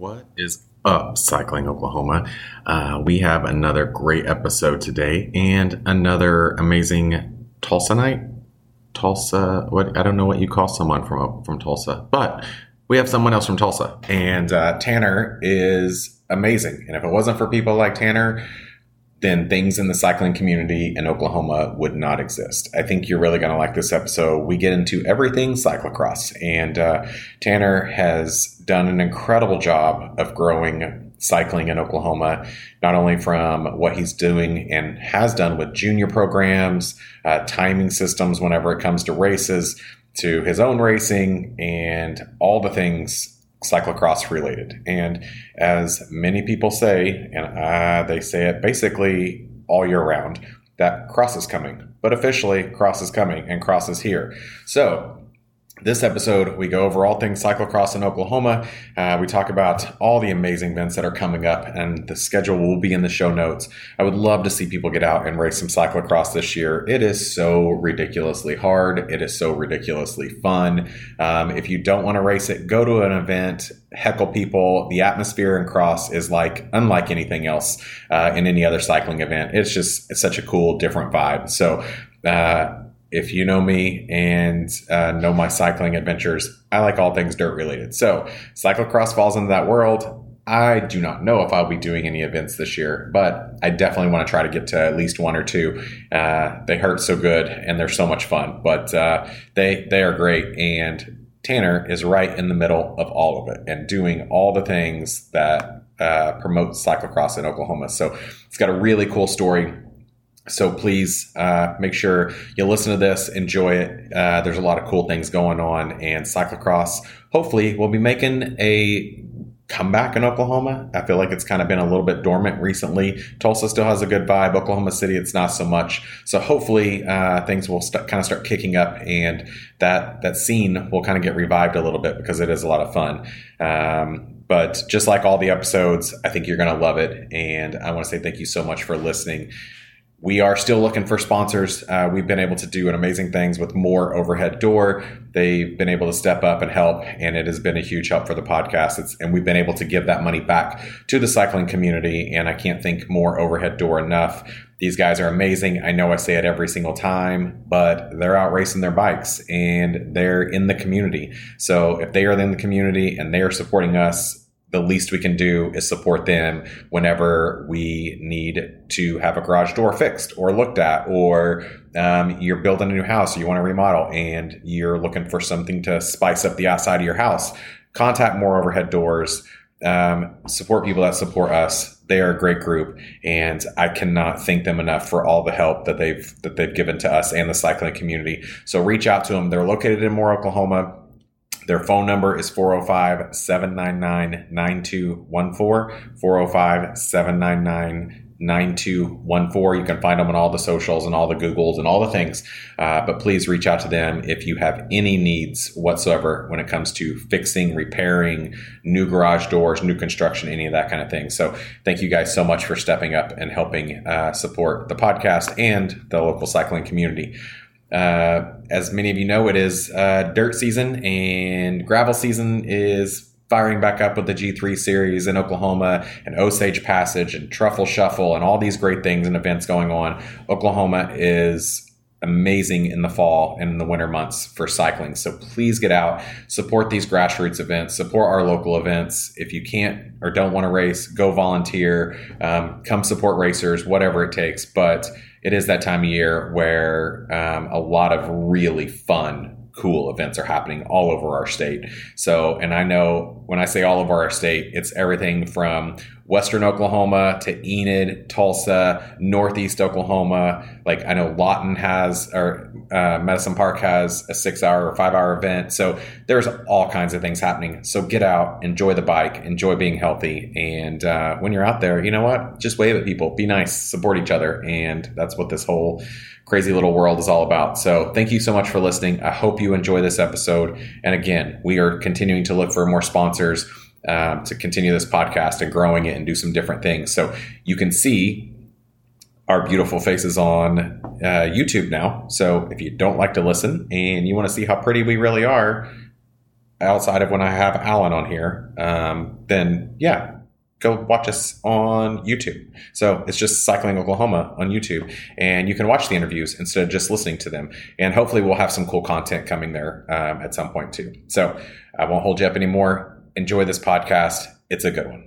What is up, Cycling Oklahoma? We have another great episode today and another amazing Tulsa night. Tulsa, what? I don't know what you call someone from Tulsa, but we have someone else from Tulsa. And Tanner is amazing. And if it wasn't for people like Tanner, then things in the cycling community in Oklahoma would not exist. I think you're really going to like this episode. We get into everything cyclocross, and Tanner has done an incredible job of growing cycling in Oklahoma, not only from what he's doing and has done with junior programs, timing systems whenever it comes to races, to his own racing, and all the things cyclocross related. And as many people say, and they say it basically all year round, that cross is coming. But officially, cross is coming and cross is here. So this episode, we go over all things cyclocross in Oklahoma. We talk about all the amazing events that are coming up, and the schedule will be in the show notes. I would love to see people get out and race some cyclocross this year. It is so ridiculously hard. It is so ridiculously fun. If you don't want to race it, go to an event, heckle people. The atmosphere in cross is unlike anything else in any other cycling event. It's such a cool, different vibe. So, if you know me and know my cycling adventures, I like all things dirt related. So cyclocross falls into that world. I do not know if I'll be doing any events this year, but I definitely want to try to get to at least one or two. They hurt so good and they're so much fun, but they are great. And Tanner is right in the middle of all of it and doing all the things that promote cyclocross in Oklahoma. So it's got a really cool story. So please make sure you listen to this, enjoy it. There's a lot of cool things going on, and cyclocross hopefully will be making a comeback in Oklahoma. I feel like it's kind of been a little bit dormant recently. Tulsa still has a good vibe. Oklahoma City, it's not so much. So hopefully things will start kicking up, and that scene will kind of get revived a little bit because it is a lot of fun. But just like all the episodes, I think you're going to love it. And I want to say thank you so much for listening. We are still looking for sponsors. We've been able to do amazing things with More Overhead Door. They've been able to step up and help, and it has been a huge help for the podcast. And we've been able to give that money back to the cycling community, and I can't thank More Overhead Door enough. These guys are amazing. I know I say it every single time, but they're out racing their bikes, and they're in the community. So if they are in the community and they are supporting us, the least we can do is support them whenever we need to have a garage door fixed or looked at, or you're building a new house, or you want to remodel and you're looking for something to spice up the outside of your house. Contact More Overhead Doors. Support people that support us. They are a great group, and I cannot thank them enough for all the help that they've given to us and the cycling community. So reach out to them. They're located in Moore, Oklahoma. Their phone number is 405-799-9214, 405-799-9214. You can find them on all the socials and all the Googles and all the things. But please reach out to them if you have any needs whatsoever when it comes to fixing, repairing, new garage doors, new construction, any of that kind of thing. So thank you guys so much for stepping up and helping support the podcast and the local cycling community. As many of you know, it is dirt season, and gravel season is firing back up with the G3 series in Oklahoma, and Osage Passage and Truffle Shuffle and all these great things and events going on. Oklahoma is amazing in the fall and in the winter months for cycling. So please get out, support these grassroots events, support our local events. If you can't or don't want to race, go volunteer, come support racers, whatever it takes. But it is that time of year where a lot of really fun, cool events are happening all over our state. So, and I know when I say all over our state, it's everything from Western Oklahoma to Enid, Tulsa, Northeast Oklahoma. Like I know Lawton has, or Medicine Park has a 6-hour or 5-hour event. So there's all kinds of things happening. So get out, enjoy the bike, enjoy being healthy. And when you're out there, you know what? Just wave at people, be nice, support each other. And that's what this whole crazy little world is all about. So thank you so much for listening. I hope you enjoy this episode. And again, we are continuing to look for more sponsors to continue this podcast and growing it and do some different things. So you can see our beautiful faces on YouTube now. So if you don't like to listen and you want to see how pretty we really are, outside of when I have Alan on here, then yeah, go watch us on YouTube. So it's just Cycling Oklahoma on YouTube, and you can watch the interviews instead of just listening to them. And hopefully we'll have some cool content coming there at some point too. So I won't hold you up anymore. Enjoy this podcast. It's a good one.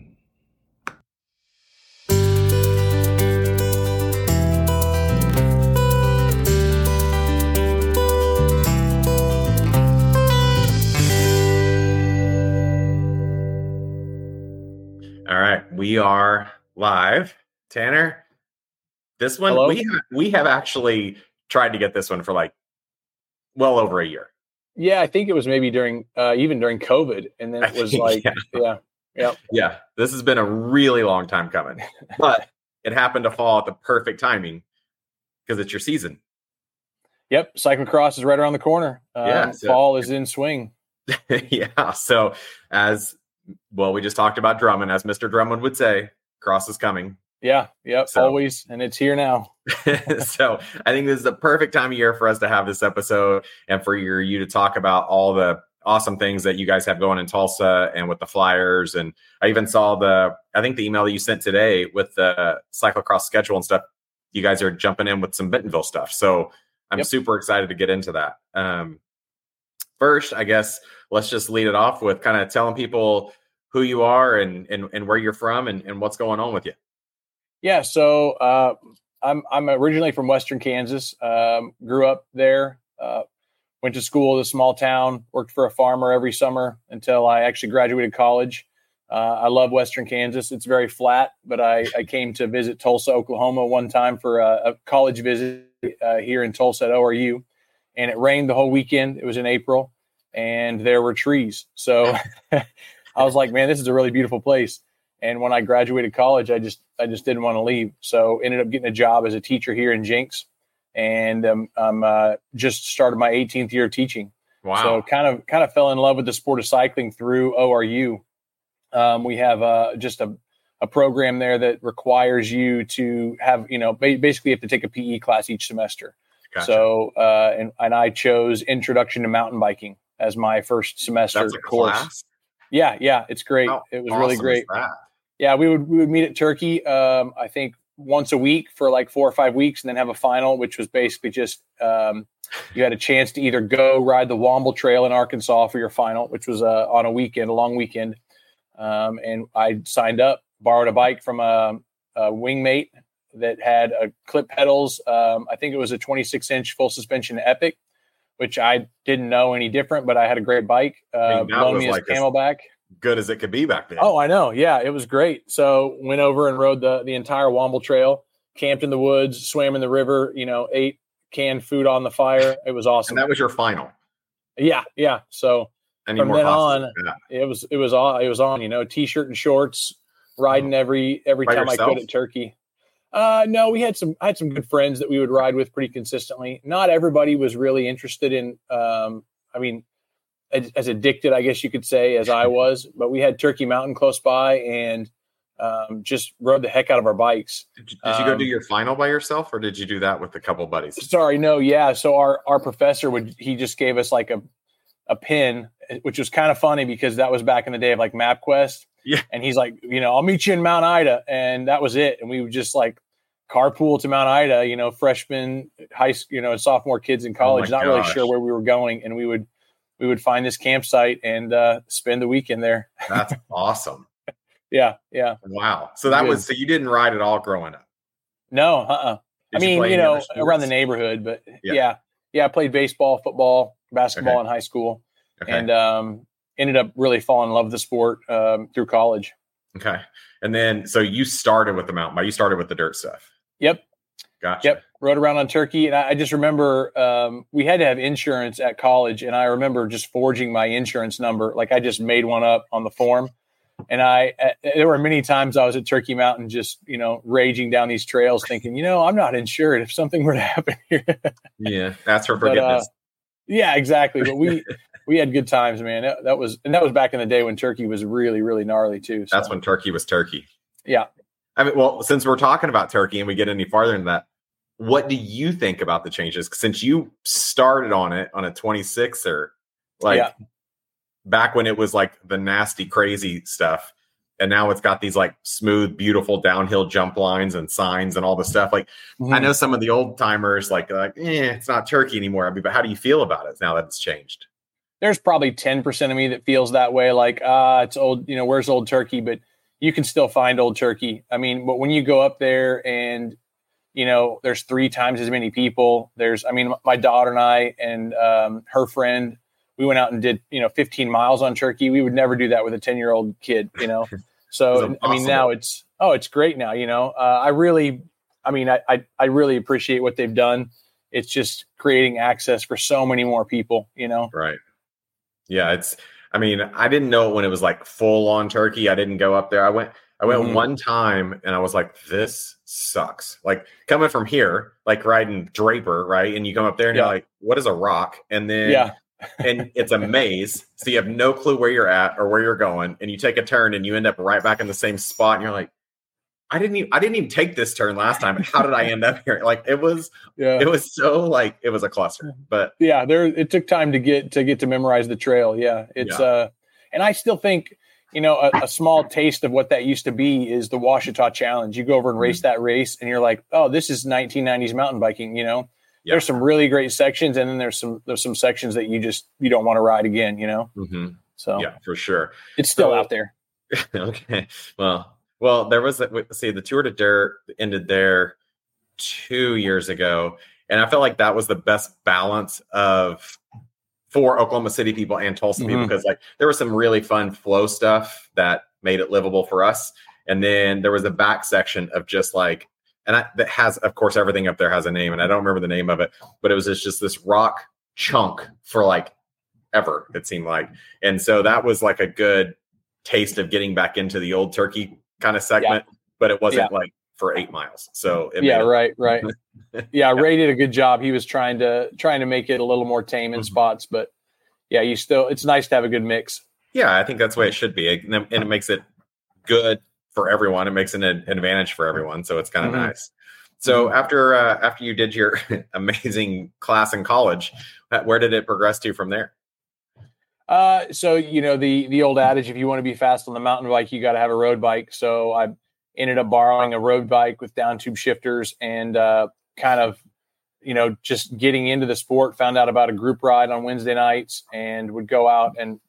All right, we are live. Tanner, this one, we have actually tried to get this one for like well over a year. Yeah, I think it was maybe during COVID. And then it was Yeah, this has been a really long time coming. But it happened to fall at the perfect timing because it's your season. Yep, cyclocross is right around the corner. Fall is in swing. Yeah, so as... Well, we just talked about Drummond, as Mr. Drummond would say, cross is coming. Yeah, yep, so, always, and it's here now. So I think this is the perfect time of year for us to have this episode and for you to talk about all the awesome things that you guys have going in Tulsa and with the Flyers. And I even saw the email that you sent today with the cyclocross schedule and stuff. You guys are jumping in with some Bentonville stuff. So I'm super excited to get into that. First, I guess, let's just lead it off with kind of telling people who you are and where you're from and what's going on with you. Yeah, so I'm originally from Western Kansas, grew up there, went to school in a small town, worked for a farmer every summer until I actually graduated college. I love Western Kansas. It's very flat, but I came to visit Tulsa, Oklahoma one time for a college visit here in Tulsa at ORU, and it rained the whole weekend. It was in April. And there were trees. So I was like, man, this is a really beautiful place. And when I graduated college, I just didn't want to leave. So ended up getting a job as a teacher here in Jenks. And I'm just started my 18th year of teaching. Wow. So kind of fell in love with the sport of cycling through ORU. We have just a program there that requires you to have, basically you have to take a PE class each semester. Gotcha. So and I chose Introduction to Mountain Biking as my first semester course. Class? Yeah. It's great. How it was awesome, really great. Yeah. We would meet at Turkey. I think once a week for like 4 or 5 weeks and then have a final, which was basically just, you had a chance to either go ride the Womble Trail in Arkansas for your final, which was on a long weekend. And I signed up, borrowed a bike from a wingmate that had clip pedals. I think it was a 26-inch full suspension Epic, which I didn't know any different, but I had a great bike. Loaned me his Camelback. Good as it could be back then. Oh, I know. Yeah, it was great. So went over and rode the entire Womble Trail, camped in the woods, swam in the river, ate canned food on the fire. It was awesome. And that was your final. Yeah. So from then on, it was on, T-shirt and shorts, riding every time yourself? I could at Turkey. No, I had some good friends that we would ride with pretty consistently. Not everybody was really interested in, as addicted, I guess you could say, as I was, but we had Turkey Mountain close by and, just rode the heck out of our bikes. Did you go do your final by yourself or did you do that with a couple buddies? Sorry. No. Yeah. So our professor he just gave us like a pin, which was kind of funny because that was back in the day of like MapQuest. Yeah. And he's like, I'll meet you in Mount Ida. And that was it. And we would just like carpool to Mount Ida, freshman, high school, sophomore kids in college, really sure where we were going. And we would find this campsite and spend the weekend there. That's awesome. Yeah. Wow. So that was, so you didn't ride at all growing up? No. I mean, around the neighborhood, but yeah. I played baseball, football, basketball in high school. Okay. And, ended up really falling in love with the sport through college. Okay. And then, so you started with the mountain bike. You started with the dirt stuff. Yep. Gotcha. Yep. Rode around on Turkey. And I just remember we had to have insurance at college. And I remember just forging my insurance number. Like I just made one up on the form. And there were many times I was at Turkey Mountain just, raging down these trails thinking, I'm not insured if something were to happen here. Yeah. That's for forgiveness. Yeah, exactly. But we had good times, man. That was back in the day when Turkey was really, really gnarly too. So. That's when Turkey was Turkey. Yeah. I mean, well, since we're talking about Turkey and we get any farther into that, what do you think about the changes? Since you started on it on a 26er, back when it was like the nasty, crazy stuff. And now it's got these like smooth, beautiful downhill jump lines and signs and all the stuff. Like I know some of the old timers like, it's not Turkey anymore. I mean, but how do you feel about it now that it's changed? There's probably 10% of me that feels that way. Like, it's old, you know, where's old Turkey? But you can still find old Turkey. I mean, but when you go up there and, you know, there's 3 times as many people. There's, I mean, my daughter and I and her friend, we went out and did, you know, 15 miles on Turkey. We would never do that with a 10-year-old kid, you know? So, I mean, now it's, it's great now, you know? I really appreciate what they've done. It's just creating access for so many more people, you know? Right. Yeah. It's, I mean, I didn't know it when it was like full on Turkey. I didn't go up there. I went one time and I was like, this sucks. Like coming from here, like riding Draper, right? And you come up there and you're like, what is a rock? And then, and it's a maze. So you have no clue where you're at or where you're going. And you take a turn and you end up right back in the same spot. And you're like, I didn't even take this turn last time. How did I end up here? Like it was so like, it was a cluster, but it took time to get to memorize the trail. Yeah. It's and I still think, you know, a small taste of what that used to be is the Ouachita Challenge. You go over and race that race and you're like, oh, this is 1990s mountain biking, you know? Yeah. There's some really great sections, and then there's some sections that you don't want to ride again, you know? Mm-hmm. So yeah, for sure. It's still out there. Okay. Well, there was the Tour de Dirt ended there 2 years ago. And I felt like that was the best balance for Oklahoma City people and Tulsa people, because like there was some really fun flow stuff that made it livable for us. And then there was a back section of just like, that has, of course, everything up there has a name, and I don't remember the name of it, but it was just this rock chunk for like ever, it seemed like. And so that was like a good taste of getting back into the old Turkey kind of segment, but it wasn't like for 8 miles. So it right. Ray did a good job. He was trying to make it a little more tame in spots, but yeah, you still, it's nice to have a good mix. Yeah, I think that's the way it should be, and it makes it good for everyone. It makes an advantage for everyone. So it's kind of nice. So after you did your amazing class in college, where did it progress to from there? So, you know, the old adage, if you want to be fast on the mountain bike, you got to have a road bike. So I ended up borrowing a road bike with down tube shifters and, kind of, you know, just getting into the sport, found out about a group ride on Wednesday nights and would go out and,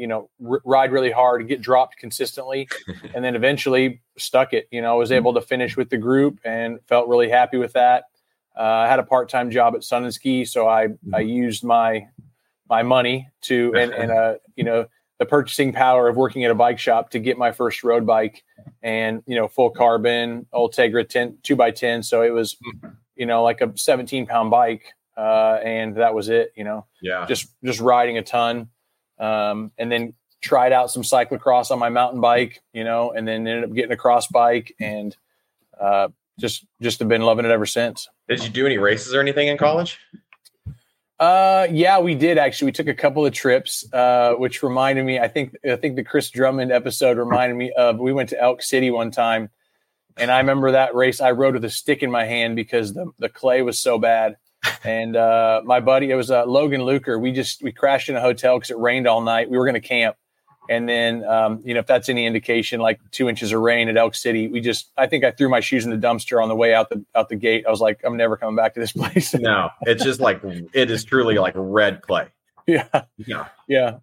you know, ride really hard and get dropped consistently, and then eventually stuck it. You know, I was able to finish with the group and felt really happy with that. I had a part-time job at Sun and Ski, so I used my money to you know, the purchasing power of working at a bike shop to get my first road bike, and you know, full carbon Ultegra 2x10. So it was, you know, like a 17-pound bike, and that was it. You know, just riding a ton. And then tried out some cyclocross on my mountain bike, you know, and then ended up getting a cross bike, and just have been loving it ever since. Did you do any races or anything in college? Yeah, we did actually. We took a couple of trips, which reminded me, I think the Chris Drummond episode reminded me of, we went to Elk City one time, and I remember that race I rode with a stick in my hand because the clay was so bad. And my buddy, it was Logan Luker. We crashed in a hotel because it rained all night. We were going to camp, and then you know, if that's any indication, like 2 inches of rain at Elk City, I think I threw my shoes in the dumpster on the way out the gate. I was like, I'm never coming back to this place. No, it's just like it is truly like red clay. Yeah.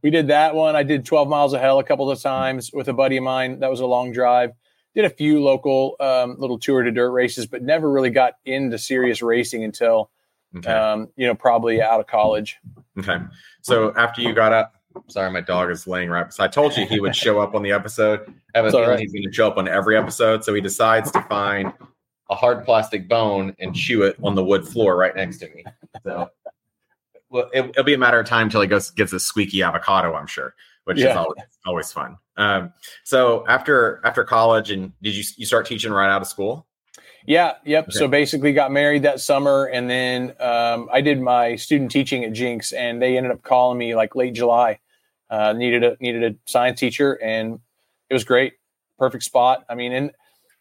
We did that one. I did 12 Miles of Hell a couple of times with a buddy of mine. That was a long drive. Did a few local little Tour de Dirt races, but never really got into serious racing until. Okay. You know, probably out of college. Okay. So after you got up, sorry, my dog is laying right beside. I told you he would show up on the episode. I have a feeling he's going to show up on every episode. So he decides to find a hard plastic bone and chew it on the wood floor right next to me. So well, it'll be a matter of time till he gets a squeaky avocado, I'm sure, which is always fun. So after college, and did you start teaching right out of school? Yeah. Yep. Okay. So basically got married that summer, and then I did my student teaching at Jinx, and they ended up calling me like late July, needed a science teacher, and it was great. Perfect spot. I mean, and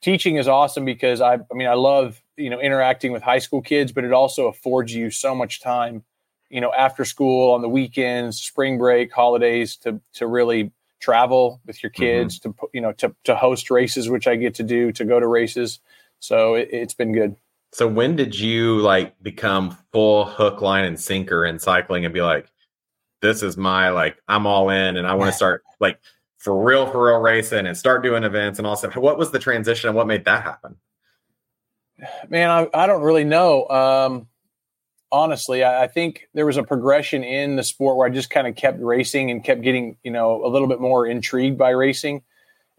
teaching is awesome because I love, you know, interacting with high school kids, but it also affords you so much time, you know, after school, on the weekends, spring break, holidays, to really travel with your kids, to, you know, to host races, which I get to do, to go to races. So it's been good. So when did you like become full hook, line, and sinker in cycling and be like, this is my, like, I'm all in and I want to start like for real racing and start doing events and all stuff? What was the transition and what made that happen? Man, I don't really know. Honestly, I think there was a progression in the sport where I just kind of kept racing and kept getting, you know, a little bit more intrigued by racing.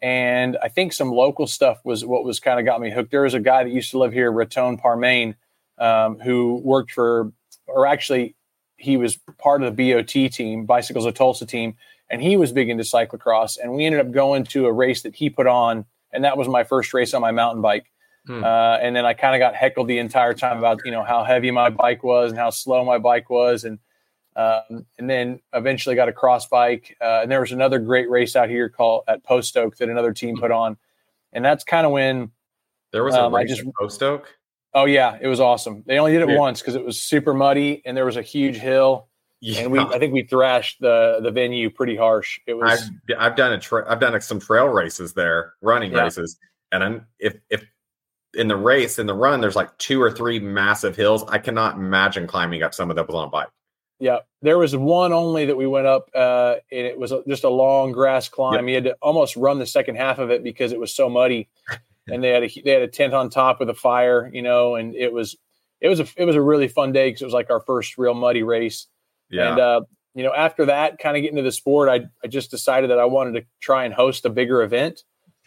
And I think some local stuff was what was kind of got me hooked. There was a guy that used to live here, Raton Parmain, who worked for, or actually he was part of the BOT team, Bicycles of Tulsa team, and he was big into cyclocross. And we ended up going to a race that he put on, and that was my first race on my mountain bike. And then I kind of got heckled the entire time about, you know, how heavy my bike was and how slow my bike was. And then eventually got a cross bike. And there was another great race out here called at Post Oak that another team put on. And that's kind of when there was a race at Post Oak. Oh yeah. It was awesome. They only did it once because it was super muddy and there was a huge hill. Yeah. And I think we thrashed the venue pretty harsh. It was, I've done some trail races there, running races. And if in the race, in the run, there's like 2 or 3 massive hills. I cannot imagine climbing up some of those on a bike. Yeah. There was one only that we went up, and it was just a long grass climb. Yep. You had to almost run the second half of it because it was so muddy and they had a tent on top with a fire, you know, and it was a really fun day because it was like our first real muddy race. Yeah. And, you know, after that, kind of getting into the sport, I just decided that I wanted to try and host a bigger event.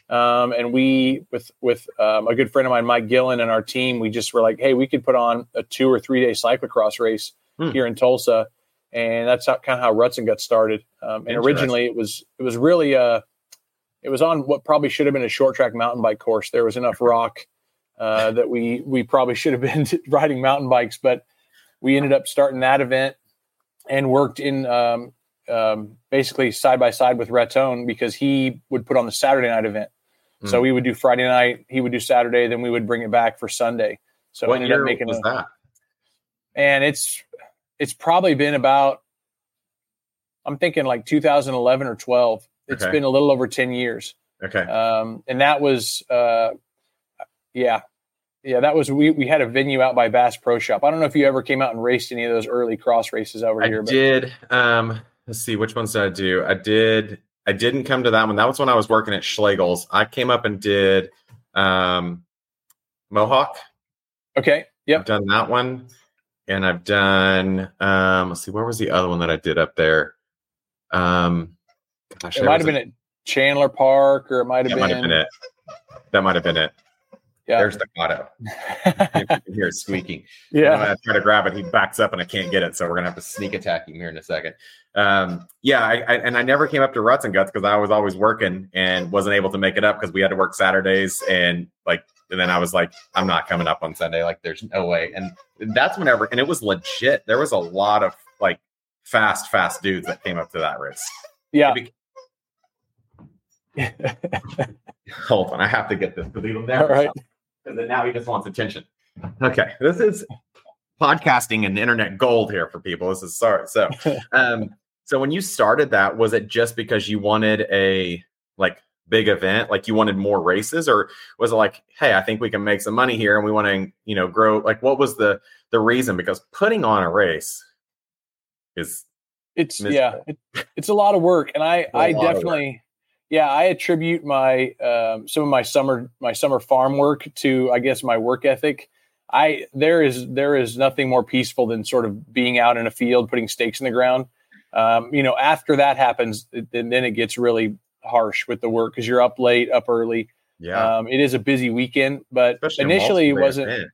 And we, with a good friend of mine, Mike Gillen, and our team, we just were like, hey, we could put on a 2 or 3 day cyclocross race here in Tulsa. And that's kind of how Ruts and Guts started. And originally it was really, it was on what probably should have been a short track mountain bike course. There was enough rock, that we probably should have been riding mountain bikes, but we ended up starting that event and worked in, basically side by side with Raton because he would put on the Saturday night event. So we would do Friday night, he would do Saturday, then we would bring it back for Sunday. So what year was that? And it's probably been about, I'm thinking like 2011 or 12. It's been a little over 10 years. Okay. And that was, that was, we had a venue out by Bass Pro Shop. I don't know if you ever came out and raced any of those early cross races over here. I did. Let's see, which ones did I do? I didn't come to that one. That was when I was working at Schlegel's. I came up and did Mohawk. Okay. Yep. I've done that one. And I've done, let's see, where was the other one that I did up there? It might have been at Chandler Park, or it might have been. That might have been it. Yeah. There's the motto. You can hear it squeaking. Yeah. When I try to grab it, he backs up and I can't get it. So we're going to have to sneak attack him here in a second. I never came up to Ruts and Guts because I was always working and wasn't able to make it up because we had to work Saturdays. And then I was like, I'm not coming up on Sunday. Like, there's no way. And that's whenever, and it was legit. There was a lot of like fast dudes that came up to that race. Yeah. Hold on. I have to get this. All right. And then now he just wants attention. Okay. This is podcasting and internet gold here for people. This is sorry. So, so when you started that, was it just because you wanted a like big event, like you wanted more races, or was it like, hey, I think we can make some money here and we want to, you know, grow? Like, what was the reason? Because putting on a race is it's a lot of work. And I definitely, I attribute my some of my summer farm work to, I guess, my work ethic. There is nothing more peaceful than sort of being out in a field, putting stakes in the ground. You know, after that happens, then it gets really harsh with the work because you're up late, up early. Yeah, it is a busy weekend, but especially initially it wasn't. Man.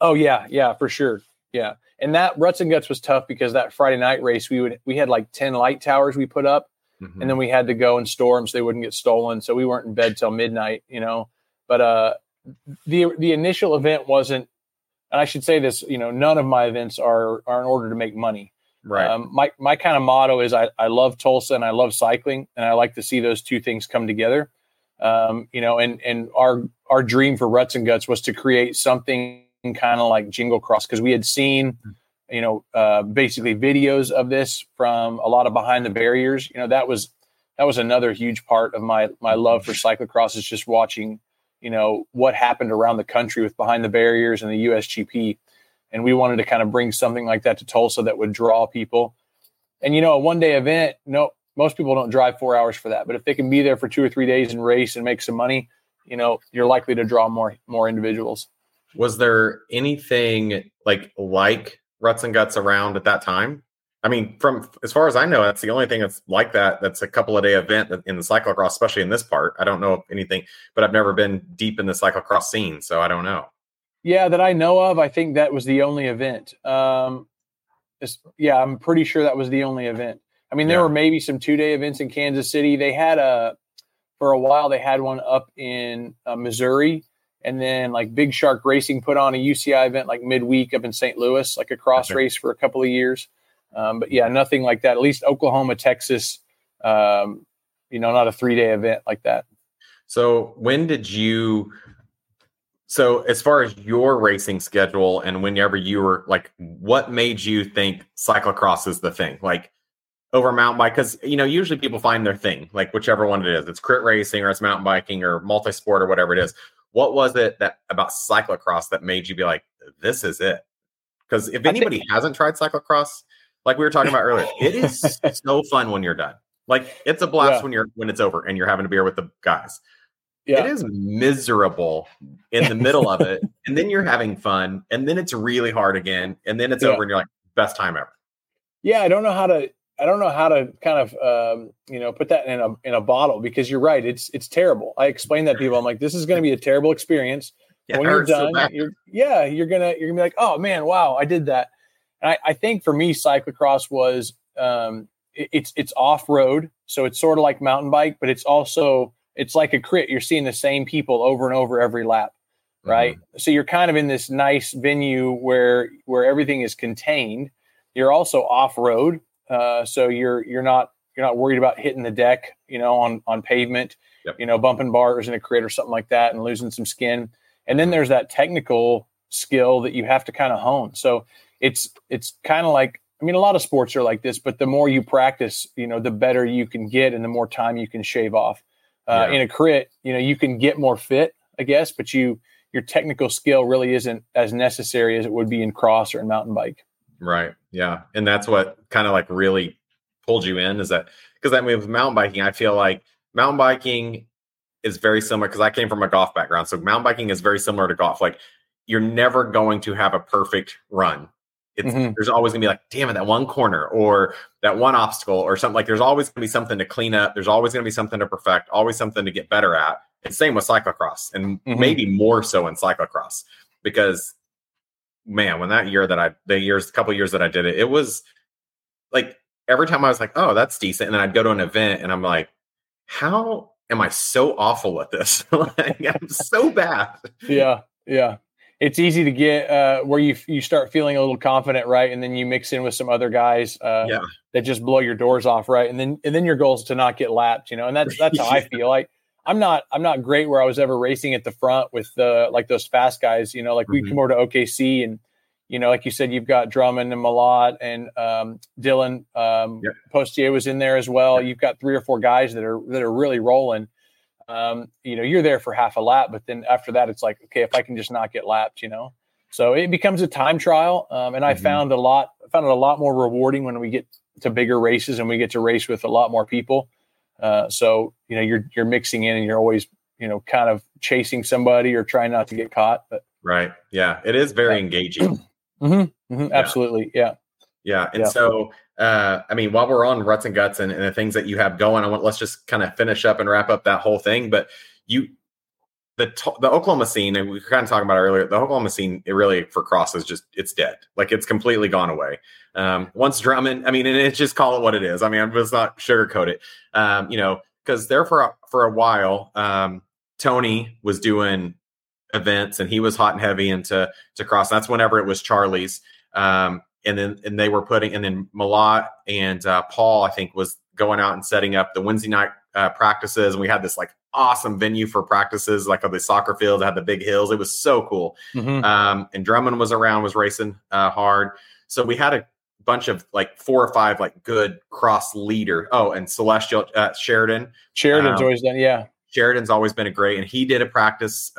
Oh yeah, for sure, yeah. And that Ruts and Guts was tough because that Friday night race we had like 10 light towers we put up. And then we had to go and store them so they wouldn't get stolen. So we weren't in bed till midnight, you know. But the initial event wasn't, and I should say this, you know, none of my events are in order to make money. Right. My kind of motto is I love Tulsa and I love cycling, and I like to see those two things come together. You know, and our dream for Ruts and Guts was to create something kind of like Jingle Cross because we had seen basically videos of this from a lot of Behind the Barriers. You know, that was another huge part of my love for cyclocross, is just watching, what happened around the country with Behind the Barriers and the USGP. And we wanted to kind of bring something like that to Tulsa that would draw people. And, a one-day event, most people don't drive 4 hours for that. But if they can be there for 2 or 3 days and race and make some money, you're likely to draw more individuals. Was there anything like Ruts and Guts around at that time? I mean, from as far as I know, that's the only thing that's like that. That's a couple of day event in the cyclocross, especially in this part. I don't know of anything, but I've never been deep in the cyclocross scene, so I don't know. Yeah, that I know of. I think that was the only event. I'm pretty sure that was the only event. I mean, there were maybe some 2 day events in Kansas City. They had for a while, they had one up in Missouri, and then like Big Shark Racing put on a UCI event like midweek up in St. Louis, like a cross race for a couple of years. Nothing like that. At least Oklahoma, Texas, not a 3 day event like that. So So as far as your racing schedule and whenever you were what made you think cyclocross is the thing? Over mountain bike? Because, usually people find their thing, whichever one it is. It's crit racing or it's mountain biking or multi-sport or whatever it is. What was it about cyclocross that made you be like, this is it? Because if anybody hasn't tried cyclocross, like we were talking about earlier, it is so fun when you're done. It's a blast when it's over and you're having a beer with the guys. Yeah. It is miserable in the middle of it, and then you're having fun, and then it's really hard again, and then it's over, and you're like, best time ever. Yeah, I don't know how to kind of put that in a bottle, because you're right, it's terrible. I explain that to people. I'm like, this is going to be a terrible experience. Yeah, when you're done, you're gonna be like, oh man, wow, I did that. And I think for me, cyclocross was it's off road, so it's sort of like mountain bike, but it's also like a crit. You're seeing the same people over and over every lap, right? Mm-hmm. So you're kind of in this nice venue where everything is contained. You're also off road, so you're not worried about hitting the deck, on pavement, bumping bars in a crit or something like that, and losing some skin. And then there's that technical skill that you have to kind of hone. So it's kind of like, I mean, a lot of sports are like this, but the more you practice, the better you can get and the more time you can shave off. In a crit, you can get more fit, I guess, but your technical skill really isn't as necessary as it would be in cross or in mountain bike. Right. Yeah. And that's what kind of really pulled you in, is that, because I mean, with mountain biking, I feel like mountain biking is very similar, because I came from a golf background. So mountain biking is very similar to golf. You're never going to have a perfect run. There's always gonna be damn it, that one corner or that one obstacle or something. There's always gonna be something to clean up. There's always gonna be something to perfect, always something to get better at. And same with cyclocross, and maybe more so in cyclocross, because man, when a couple of years that I did it, it was every time I was like, oh, that's decent. And then I'd go to an event and I'm like, how am I so awful at this? I'm so bad. Yeah. It's easy to get where you start feeling a little confident, right? And then you mix in with some other guys that just blow your doors off, right? And then your goal is to not get lapped, And that's how I feel. I'm not great where I was ever racing at the front with those fast guys, we come over to OKC and like you said, you've got Drummond and Malott and Dylan Postier was in there as well. Yep. You've got 3 or 4 guys that are really rolling. You're there for half a lap, but then after that, it's okay, if I can just not get lapped, so it becomes a time trial. And I found it a lot more rewarding when we get to bigger races and we get to race with a lot more people. You're mixing in and you're always, kind of chasing somebody or trying not to get caught, but right. Yeah. It is very engaging. Absolutely. Yeah. Yeah. And so, while we're on Ruts and Guts and the things that you have going, let's just kind of finish up and wrap up that whole thing. But the Oklahoma scene, and we were kind of talking about earlier, the Oklahoma scene, it really for cross is just, it's dead. It's completely gone away. Once Drummond, and it's just call it what it is. Let's not sugarcoat it. Because there for a while, Tony was doing events and he was hot and heavy into cross. That's whenever it was Charlie's. And then Malott and Paul, I think, was going out and setting up the Wednesday night practices. And we had this awesome venue for practices, like on the soccer field, had the big hills. It was so cool. Mm-hmm. And Drummond was around, was racing hard. So we had a bunch of like 4 or 5 like good cross leader. Oh, and Celestial Sheridan's always done. Yeah, Sheridan's always been a great, and he did a practice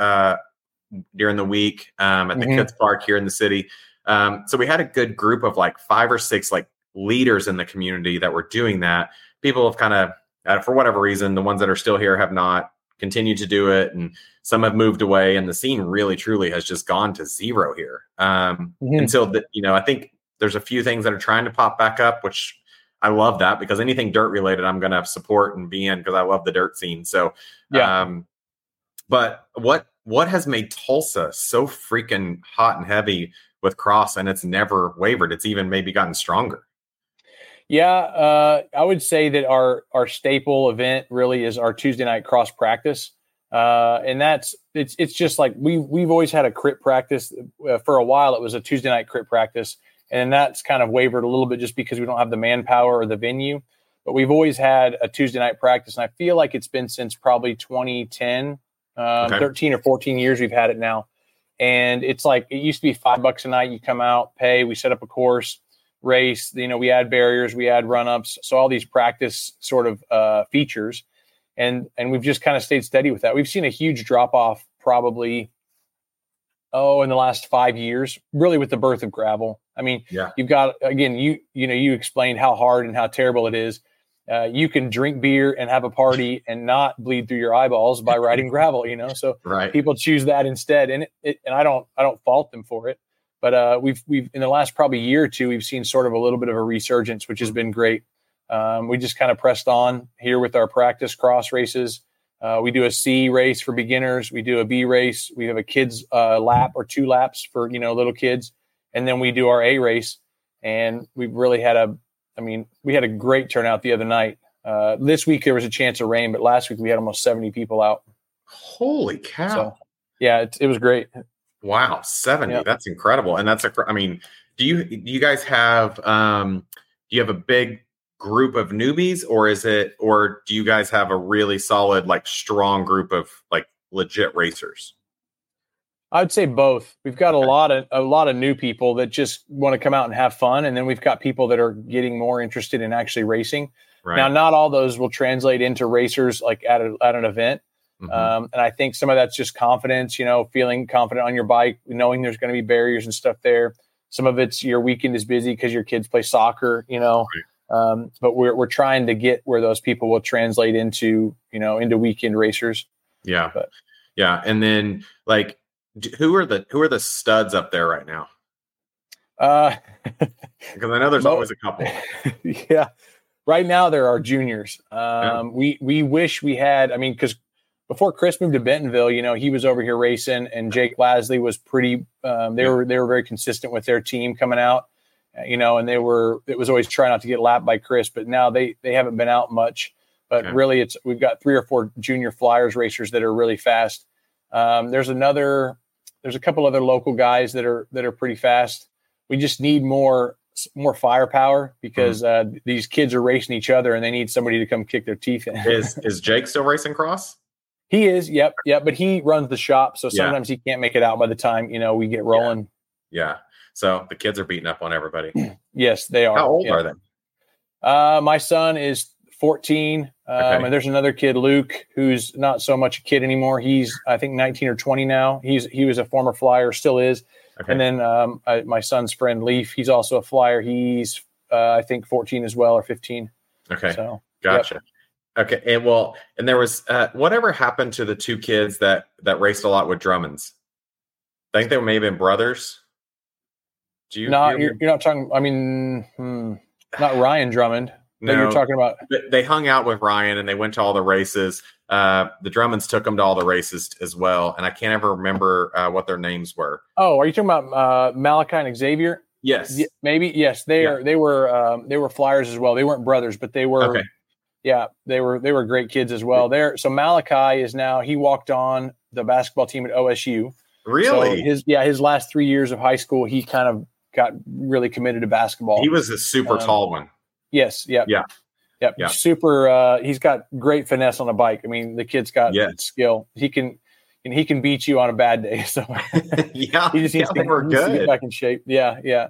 during the week at the mm-hmm. Kids Park here in the city. So we had a good group of like 5 or 6 like leaders in the community that were doing that. People have kind of, for whatever reason, the ones that are still here have not continued to do it, and some have moved away, and the scene really truly has just gone to zero here. Mm-hmm. Until the, I think there's a few things that are trying to pop back up, which I love that, because anything dirt related, I'm going to support and be in, because I love the dirt scene. So, yeah. But what has made Tulsa so freaking hot and heavy with cross, and it's never wavered? It's even maybe gotten stronger. Yeah. I would say that our staple event really is our Tuesday night cross practice. And it's just like, we've always had a crit practice. For a while, it was a Tuesday night crit practice, and that's kind of wavered a little bit just because we don't have the manpower or the venue, but we've always had a Tuesday night practice. And I feel like it's been since probably 2010, 13 or 14 years we've had it now. And it's like, it used to be $5 a night. You come out, pay, we set up a course, race, we add barriers, we add run-ups. So all these practice sort of features, and we've just kind of stayed steady with that. We've seen a huge drop off probably, in the last 5 years, really with the birth of gravel. I mean, yeah. You've got, again, you explained how hard and how terrible it is. You can drink beer and have a party and not bleed through your eyeballs by riding gravel, so right. People choose that instead. And and I don't fault them for it, but we've in the last probably year or two, we've seen sort of a little bit of a resurgence, which has been great. We just kind of pressed on here with our practice cross races. We do a C race for beginners. We do a B race. We have a kids lap or 2 laps for, little kids. And then we do our A race. And we've really had we had a great turnout the other night. This week there was a chance of rain, but last week we had almost 70 people out. Holy cow. So, yeah, it was great. Wow. 70. Yep. That's incredible. And do you guys have, do you have a big group of newbies, or do you guys have a really solid, like strong group of like legit racers? I'd say both. We've got a lot of new people that just want to come out and have fun. And then we've got people that are getting more interested in actually racing. Right. Now, not all those will translate into racers like at an event. Mm-hmm. And I think some of that's just confidence, feeling confident on your bike, knowing there's going to be barriers and stuff there. Some of it's your weekend is busy because your kids play soccer, Right. But we're trying to get where those people will translate into weekend racers. Yeah. But, yeah. And then like, who are the studs up there right now? Because I know there's always a couple. Yeah. Right now there are juniors. We wish we had, because before Chris moved to Bentonville, he was over here racing, and Jake Lasley was pretty, they were very consistent with their team coming out. And it was always trying not to get lapped by Chris, but now they haven't been out much. But really, we've got 3 or 4 junior Flyers racers that are really fast. There's a couple other local guys that are pretty fast. We just need more firepower because these kids are racing each other, and they need somebody to come kick their teeth in. Is Jake still racing cross? He is. Yep. Yeah. But he runs the shop, so sometimes he can't make it out by the time we get rolling. Yeah. So the kids are beating up on everybody. Yes, they are. How old are they? My son is 14. And there's another kid, Luke, who's not so much a kid anymore. He's, I think, 19 or 20 now. He was a former Flyer, still is. Okay. And then my son's friend, Leaf, he's also a Flyer. He's, I think, 14 as well, or 15. Okay, so, gotcha. Yep. Okay, and there was whatever happened to the 2 kids that raced a lot with Drummonds? I think they may have been brothers. You're not talking. Not Ryan Drummond. No, you're talking about. They hung out with Ryan and they went to all the races. The Drummonds took them to all the races as well, and I can't ever remember what their names were. Oh, are you talking about Malachi and Xavier? Yes, maybe. Yes, they are. They were Flyers as well. They weren't brothers, but they were. Okay. Yeah, they were great kids as well. There, so Malachi is now. He walked on the basketball team at OSU. Really? So his last 3 years of high school, he kind of got really committed to basketball. He was a super tall one. Yes. Yep. Yeah. Yep. Yeah. Super. He's got great finesse on a bike. I mean, the kid's got skill. He can beat you on a bad day. So he just needs to get back in shape. Yeah. Yeah.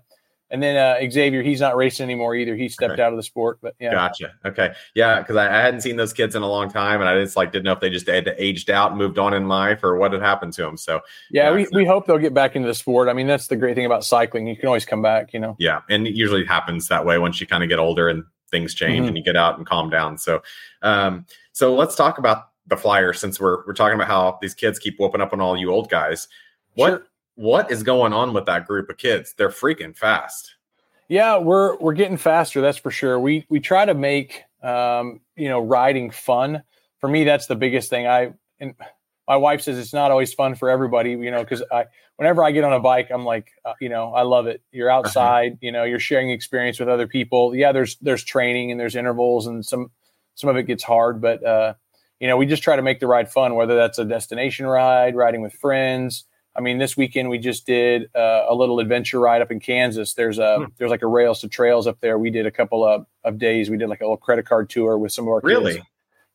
And then Xavier, he's not racing anymore either. He stepped out of the sport. But yeah, gotcha. Okay, yeah, because I hadn't seen those kids in a long time, and I just didn't know if they just had aged out and moved on in life or what had happened to them. So we hope they'll get back into the sport. I mean, that's the great thing about cycling; you can always come back. You know. Yeah, and it usually happens that way once you kind of get older and things change and you get out and calm down. So, so let's talk about the Flyers since we're talking about how these kids keep whooping up on all you old guys. What is going on with that group of kids? They're freaking fast. Yeah, we're getting faster. That's for sure. We try to make, riding fun. For me, that's the biggest thing. And my wife says it's not always fun for everybody, because whenever I get on a bike, I'm like, I love it. You're outside, you're sharing experience with other people. Yeah, there's training and there's intervals and some of it gets hard, but we just try to make the ride fun, whether that's a destination ride, riding with friends. I mean, this weekend we just did a little adventure ride up in Kansas. There's like a Rails to Trails up there. We did a couple of days. We did like a little credit card tour with some of our kids.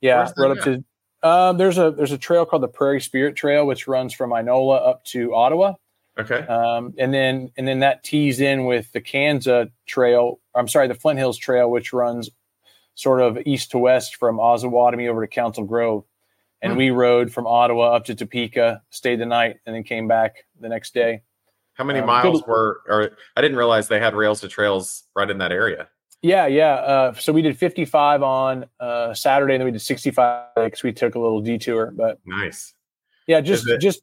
Yeah. There's a trail called the Prairie Spirit Trail, which runs from Inola up to Ottawa. Okay. And then that tees in with the the Flint Hills Trail, which runs sort of east to west from Osawatomie over to Council Grove. And we rode from Ottawa up to Topeka, stayed the night, and then came back the next day. How many miles I didn't realize they had Rails to Trails right in that area. Yeah. So we did 55 on Saturday, and then we did 65 because we took a little detour. But nice. Yeah, just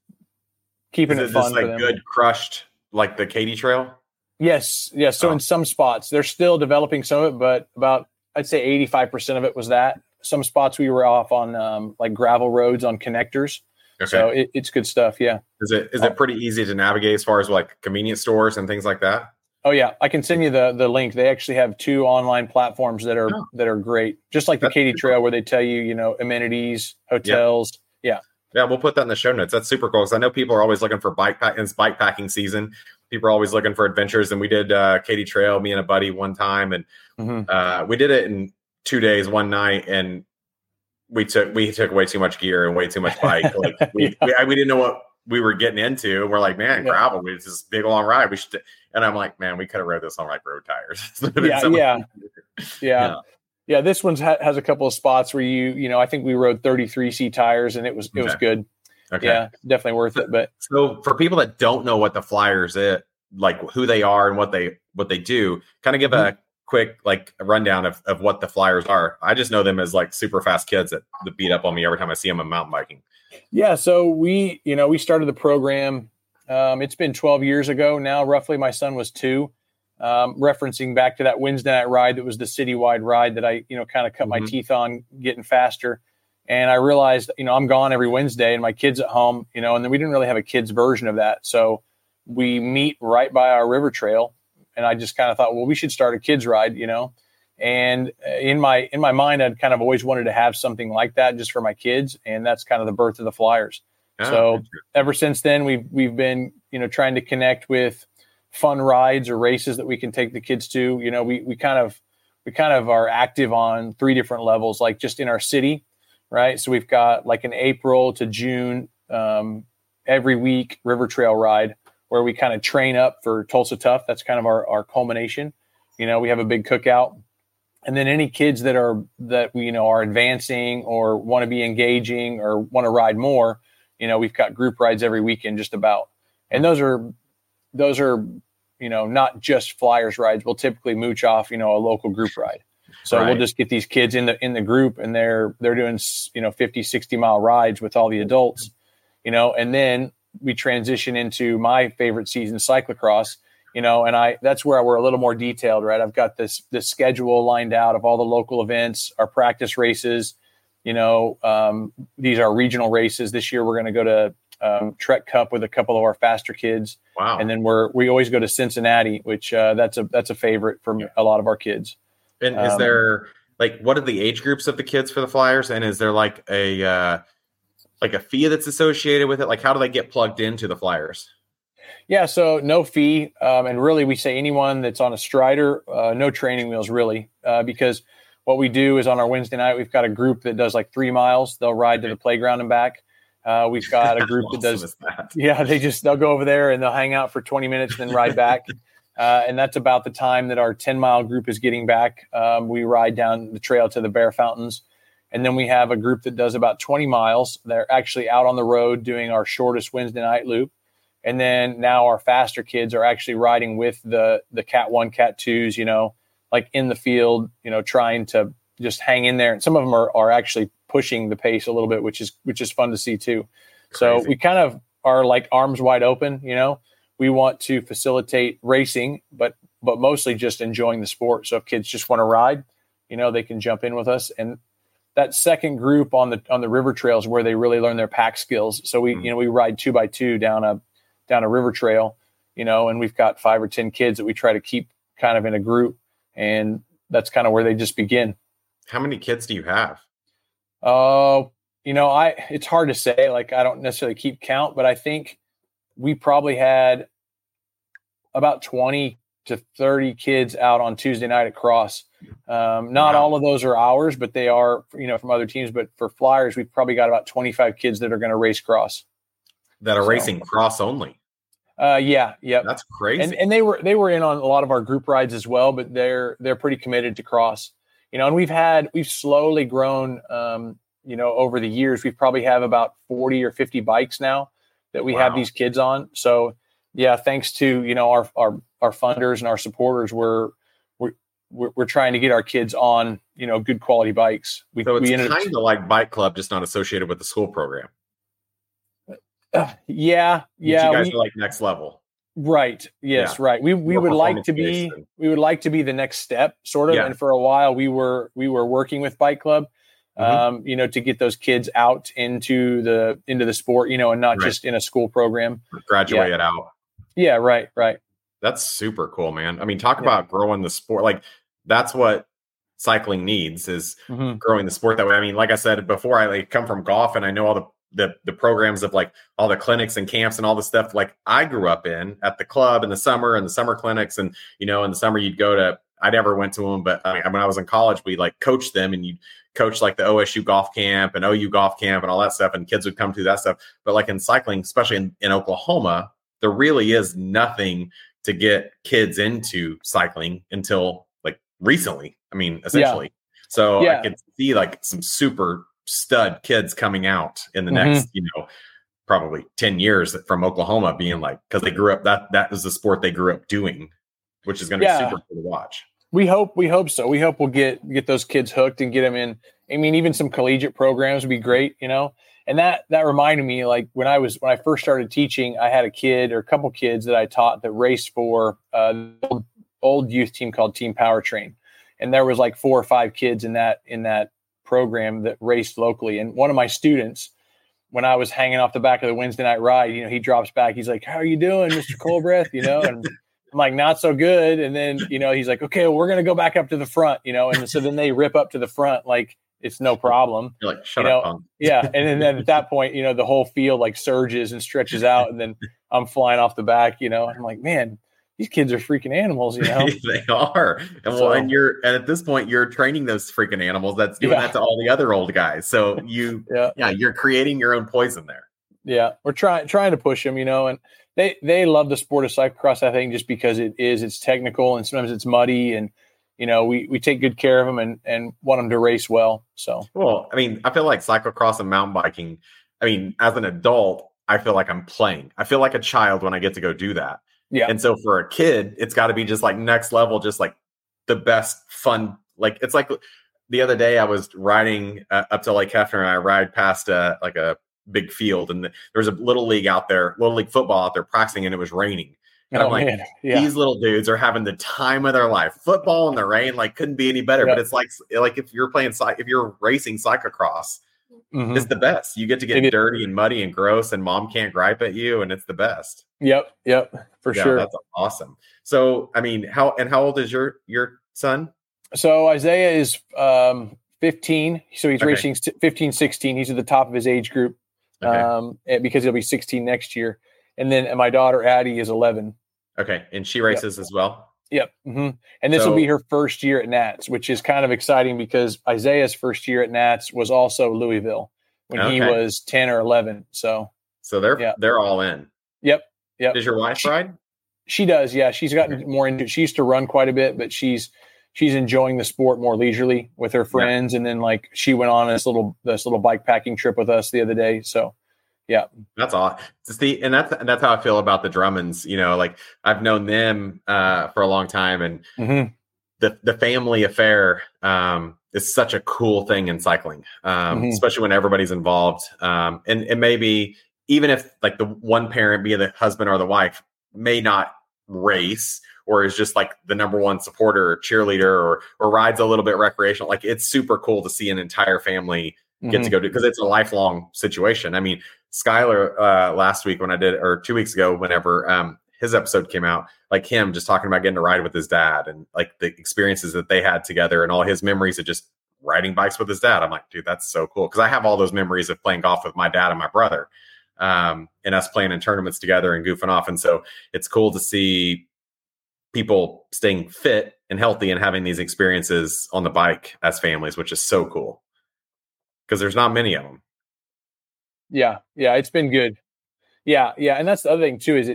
keeping it fun for them. Good crushed, like the Katy Trail? Yes. So in some spots, they're still developing some of it, but about, I'd say 85% of it was that. Some spots we were off on like gravel roads on connectors. Okay. So it's good stuff. Yeah. Is it pretty easy to navigate as far as like convenience stores and things like that? Oh yeah. I can send you the link. They actually have two online platforms that are great. Just like the Katy Trail where they tell you, amenities, hotels. Yeah. Yeah. We'll put that in the show notes. That's super cool. Cause I know people are always looking for it's bike packing season. People are always looking for adventures. And we did Katy Trail, me and a buddy one time. And we did it in 2 days, one night, and we took way too much gear and way too much bike. We didn't know what we were getting into. And we're like, man, gravel. It's this big long ride. And I'm like, man, we could have rode this on like road tires. Yeah. This one has a couple of spots where I think we rode 33C tires, and it was good. Okay. Yeah, definitely worth it. But so for people that don't know what the Flyers is, like who they are and what they do, kind of give a quick rundown of what the Flyers are. I just know them as like super fast kids that beat up on me every time I see them on mountain biking. Yeah. So we started the program. It's been 12 years ago now, roughly. My son was 2, referencing back to that Wednesday night ride. That was the citywide ride that I, kind of cut my teeth on getting faster. And I realized, I'm gone every Wednesday and my kid's at home, and then we didn't really have a kid's version of that. So we meet right by our river trail. And I just kind of thought, well, we should start a kids ride, and in my mind, I'd kind of always wanted to have something like that just for my kids. And that's kind of the birth of the Flyers. Oh, so ever since then, we've been, trying to connect with fun rides or races that we can take the kids to. We kind of are active on 3 different levels, like just in our city. Right. So we've got like an April to June, every week river trail ride, where we kind of train up for Tulsa Tough. That's kind of our culmination. We have a big cookout, and then any kids that are advancing or want to be engaging or want to ride more, we've got group rides every weekend just about. And those are, not just Flyers rides. We'll typically mooch off, a local group ride. So We'll just get these kids in the group, and they're doing, 50, 60 mile rides with all the adults, and then we transition into my favorite season, cyclocross, and that's where we're a little more detailed, right? I've got this schedule lined out of all the local events, our practice races, these are regional races. This year, we're going to go to Trek Cup with a couple of our faster kids. Wow. And then we always go to Cincinnati, which that's a favorite for a lot of our kids. And is there what are the age groups of the kids for the Flyers? And is there a fee that's associated with it? Like, how do they get plugged into the Flyers? Yeah. So no fee. And really we say anyone that's on a Strider, no training wheels really, because what we do is on our Wednesday night, we've got a group that does like 3 miles. They'll ride to the playground and back. We've got a group that does that. Yeah, they'll go over there and they'll hang out for 20 minutes and then ride back. And that's about the time that our 10-mile group is getting back. We ride down the trail to the Bear Fountains. And then we have a group that does about 20 miles. They're actually out on the road doing our shortest Wednesday night loop. And then now our faster kids are actually riding with the Cat 1, Cat 2s, you know, like in the field, you know, trying to just hang in there. And some of them are actually pushing the pace a little bit, which is fun to see too. Crazy. So we kind of are like arms wide open, you know. We want to facilitate racing, but mostly just enjoying the sport. So if kids just want to ride, you know, they can jump in with us. And that second group on the river trails where they really learn their pack skills. So we, you know, we ride 2x2 down a river trail, you know, and we've got 5 or 10 kids that we try to keep kind of in a group, and that's kind of where they just begin. How many kids do you have? You know, it's hard to say, like, I don't necessarily keep count, but I think we probably had about 20 to 30 kids out on Tuesday night at Cross. Not all of those are ours, but they are, you know, from other teams. But for Flyers, we've probably got about 25 kids that are going to race Cross. That are racing Cross only. Yeah. That's crazy. And they were in on a lot of our group rides as well, but they're pretty committed to Cross, you know. And we've slowly grown, you know, over the years. We probably have about 40 or 50 bikes now that we have these kids on. So yeah, thanks to, you know, our funders and our supporters, we're trying to get our kids on, you know, good quality bikes. So it's kind of like bike club, just not associated with the school program. Yeah. You guys are like next level, right? Yes, yeah. Right. We would like to be, and we would like to be the next step, sort of. Yeah. And for a while, we were working with bike club, you know, to get those kids out into the sport, you know, and not just in a school program. Graduate it out. Yeah. Right. That's super cool, man. I mean, talk about growing the sport. Like, that's what cycling needs, is growing the sport that way. I mean, like I said before, I like come from golf, and I know all the programs of like all the clinics and camps and all the stuff like I grew up in at the club in the summer, and the summer clinics. And, you know, in the summer you'd go to, I never went to them, but I mean, when I was in college, we like coached them, and you'd coach like the OSU golf camp and OU golf camp and all that stuff. And kids would come through that stuff. But like in cycling, especially in Oklahoma, there really is nothing to get kids into cycling until like recently. I mean, essentially. Yeah. So I could see like some super stud kids coming out in the next, you know, probably 10 years from Oklahoma, being like, because they grew up, that was the sport they grew up doing, which is going to be super cool to watch. We hope so. We hope we'll get those kids hooked and get them in. I mean, even some collegiate programs would be great, you know. And that reminded me, like when I first started teaching, I had a kid or a couple kids that I taught that raced for an old youth team called Team Powertrain, and there was like 4 or 5 kids in that program that raced locally. And one of my students, when I was hanging off the back of the Wednesday night ride, you know, he drops back. He's like, "How are you doing, Mr. Culbreath?" You know, and I'm like, "Not so good." And then, you know, he's like, "Okay, well, we're going to go back up to the front," you know, and so then they rip up to the front like it's no problem. You're like, "Shut up, Mom." Yeah. And then at that point, you know, the whole field like surges and stretches out, and then I'm flying off the back, you know, and I'm like, man, these kids are freaking animals, you know. They are. And well, and at this point you're training those freaking animals that's doing that to all the other old guys. So you you're creating your own poison there. Yeah. We're trying to push them, you know, and they love the sport of cyclocross, I think, just because it's technical and sometimes it's muddy, and you know, we take good care of them and want them to race well. So, well, I mean, I feel like cyclocross and mountain biking, I mean, as an adult, I feel like I'm playing. I feel like a child when I get to go do that. Yeah. And so for a kid, it's got to be just like next level, just like the best fun. Like, it's like the other day I was riding up to Lake Hefner, and I ride past like a big field, and there was a little league football out there practicing, and it was raining. And I'm like, these little dudes are having the time of their life. Football in the rain, like, couldn't be any better. But it's like if you're racing cyclocross, it's the best. You get to get dirty and muddy and gross, and mom can't gripe at you, and it's the best. Yep, for sure. That's awesome. So, I mean, how old is your son? So Isaiah is 15. So he's racing 15, 16. He's at the top of his age group, because he'll be 16 next year. And then my daughter Addie is 11. Okay, and she races as well? Yep. Mm-hmm. And this will be her first year at Nats, which is kind of exciting because Isaiah's first year at Nats was also Louisville when he was 10 or 11. So they're all in. Yep. Yep. Does your wife ride? She does. Yeah. She's gotten more into it. She used to run quite a bit, but she's enjoying the sport more leisurely with her friends. Yeah. And then like she went on this little bike packing trip with us the other day. So yeah, that's awesome. And that's how I feel about the Drummonds. You know, like I've known them for a long time, and the family affair is such a cool thing in cycling, especially when everybody's involved. And maybe even if like the one parent, be it the husband or the wife, may not race or is just like the number one supporter or cheerleader or rides a little bit recreational, like it's super cool to see an entire family get to go do, because it's a lifelong situation. I mean, Skylar last week when I did, or 2 weeks ago, whenever his episode came out, like him just talking about getting to ride with his dad and like the experiences that they had together and all his memories of just riding bikes with his dad. I'm like, dude, that's so cool. Cause I have all those memories of playing golf with my dad and my brother and us playing in tournaments together and goofing off. And so it's cool to see people staying fit and healthy and having these experiences on the bike as families, which is so cool. Because there's not many of them. Yeah. Yeah. It's been good. Yeah. Yeah. And that's the other thing too, is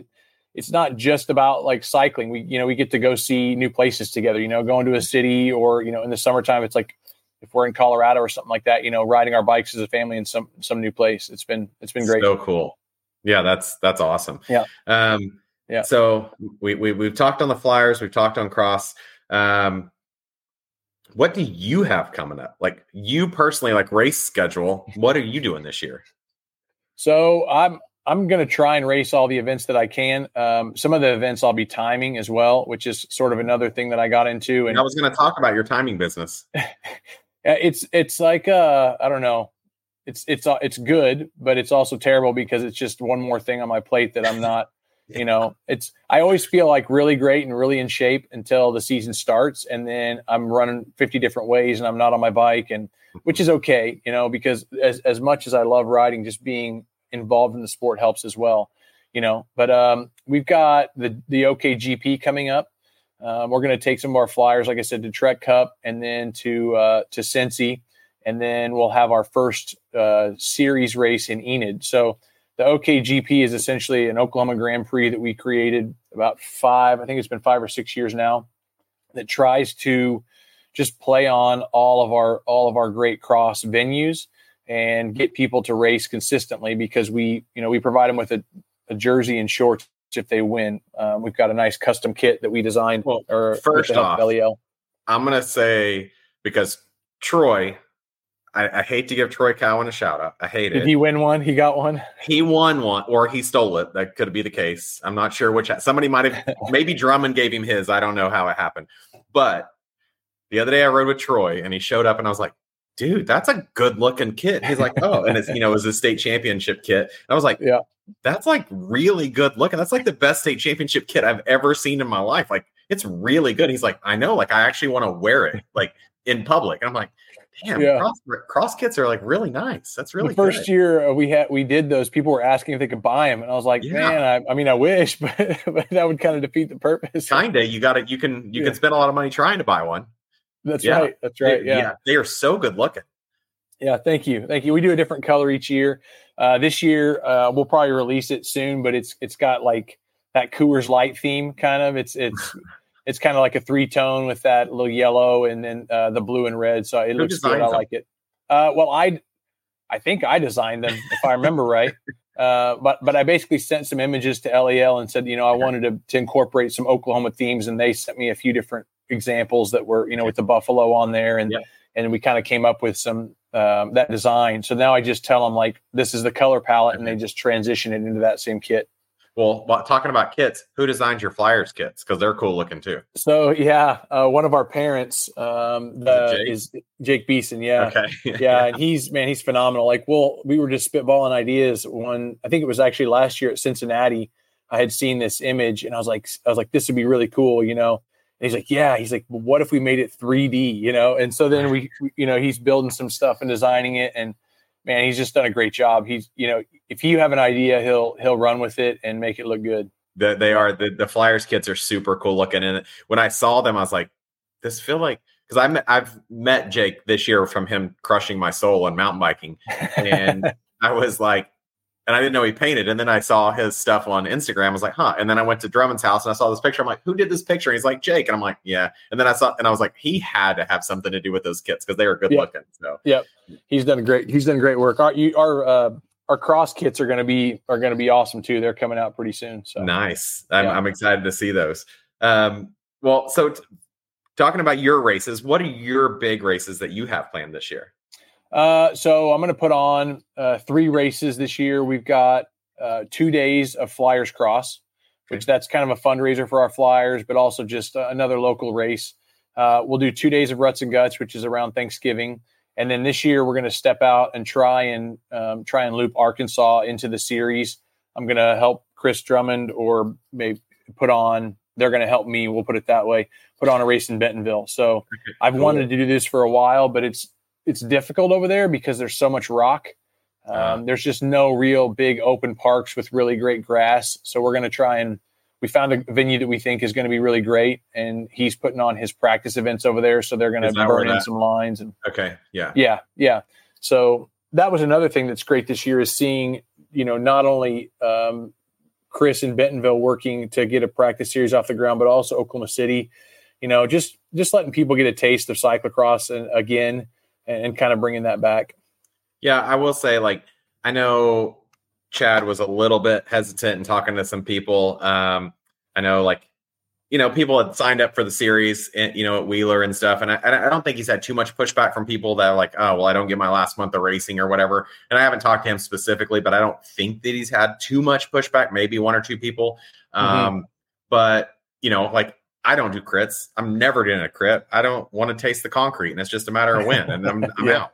it's not just about like cycling. We get to go see new places together, going to a city or, in the summertime, it's like if we're in Colorado or something like that, riding our bikes as a family in some new place. It's been great. So cool. Yeah. That's awesome. Yeah. Yeah. So we've talked on the Flyers. We've talked on Cross. What do you have coming up? Like you personally, like race schedule, what are you doing this year? So I'm going to try and race all the events that I can. Some of the events I'll be timing as well, which is sort of another thing that I got into. And I was going to talk about your timing business. It's like, I don't know. It's good, but it's also terrible because it's just one more thing on my plate that I'm not, I always feel like really great and really in shape until the season starts. And then I'm running 50 different ways and I'm not on my bike, and which is okay, because as much as I love riding, just being involved in the sport helps as well, but, we've got the OKGP coming up. We're going to take some of our Flyers, like I said, to Trek Cup and then to Cincy. And then we'll have our first, series race in Enid. So, the OKGP is essentially an Oklahoma Grand Prix that we created about 5 or 6 years now, that tries to just play on all of our great cross venues and get people to race consistently, because we provide them with a jersey and shorts if they win. We've got a nice custom kit that we designed. Well, first off, I'm going to say, because Troy – I hate to give Troy Cowan a shout out. I hate it. Did he win one? He got one? He won one, or he stole it. That could be the case. I'm not sure which. Somebody might have, maybe Drummond gave him his. I don't know how it happened. But the other day I rode with Troy and he showed up and I was like, dude, that's a good looking kit. He's like, oh, and it's, it was a state championship kit. And I was like, yeah, that's like really good looking. That's like the best state championship kit I've ever seen in my life. Like, it's really good. He's like, I know, like I actually want to wear it like in public. And I'm like, damn, yeah. Cross kits are like really nice. That's really the first year we did those. People were asking if they could buy them, and I was like, man, I wish, but that would kind of defeat the purpose. Kinda, you got it. You can spend a lot of money trying to buy one. That's right. That's right. Yeah, they are so good looking. Yeah, thank you. We do a different color each year. This year we'll probably release it soon, but it's got like that Coors Light theme kind of. It's. It's kind of like a 3-tone with that little yellow and then the blue and red. So it looks good. I like it. I think I designed them if I remember right. But I basically sent some images to LEL and said, I wanted to incorporate some Oklahoma themes, and they sent me a few different examples that were, with the buffalo on there, and we kind of came up with some that design. So now I just tell them like this is the color palette, and they just transition it into that same kit. Well, talking about kits, who designed your Flyers kits? Because they're cool looking too. So one of our parents is Jake Beeson. Yeah, okay. yeah, and he's phenomenal. Like, we were just spitballing ideas. I think it was actually last year at Cincinnati. I had seen this image and I was like, this would be really cool, And he's like, yeah. He's like, well, what if we made it 3D? And so then we he's building some stuff and designing it and. Man, he's just done a great job. He's, if you have an idea, he'll run with it and make it look good. They are the Flyers kits are super cool looking. And when I saw them, I was like, this feel like, because I've met Jake this year from him crushing my soul on mountain biking, and I was like, and I didn't know he painted. And then I saw his stuff on Instagram. I was like, huh. And then I went to Drummond's house and I saw this picture. I'm like, who did this picture? And he's like, Jake. And I'm like, yeah. And then I was like, he had to have something to do with those kits because they were good looking. So yep, he's done great work. Our cross kits are going to be awesome too. They're coming out pretty soon. So nice. I'm excited to see those. Talking about your races, what are your big races that you have planned this year? So I'm going to put on 3 races this year. We've got 2 days of Flyers Cross, which that's kind of a fundraiser for our Flyers, but also just another local race. We'll do 2 days of Ruts and Guts, which is around Thanksgiving. And then this year, we're going to step out and try and loop Arkansas into the series. I'm going to help Chris Drummond, or maybe put on. They're going to help me. We'll put it that way. Put on a race in Bentonville. So I've wanted to do this for a while, but it's difficult over there because there's so much rock. There's just no real big open parks with really great grass. So we're going to try and we found a venue that we think is going to be really great, and he's putting on his practice events over there. So they're going to burn in some lines. And okay. Yeah. Yeah. Yeah. So that was another thing that's great this year is seeing, not only Chris in Bentonville working to get a practice series off the ground, but also Oklahoma City, just letting people get a taste of cyclocross and kind of bringing that back. Yeah. I will say, I know Chad was a little bit hesitant in talking to some people. I know, people had signed up for the series, at Wheeler and stuff. And I don't think he's had too much pushback from people that are like, oh, well, I don't get my last month of racing or whatever. And I haven't talked to him specifically, but I don't think that he's had too much pushback, maybe 1 or 2 people. But, I don't do crits. I'm never doing a crit. I don't want to taste the concrete, and it's just a matter of when. And I'm out.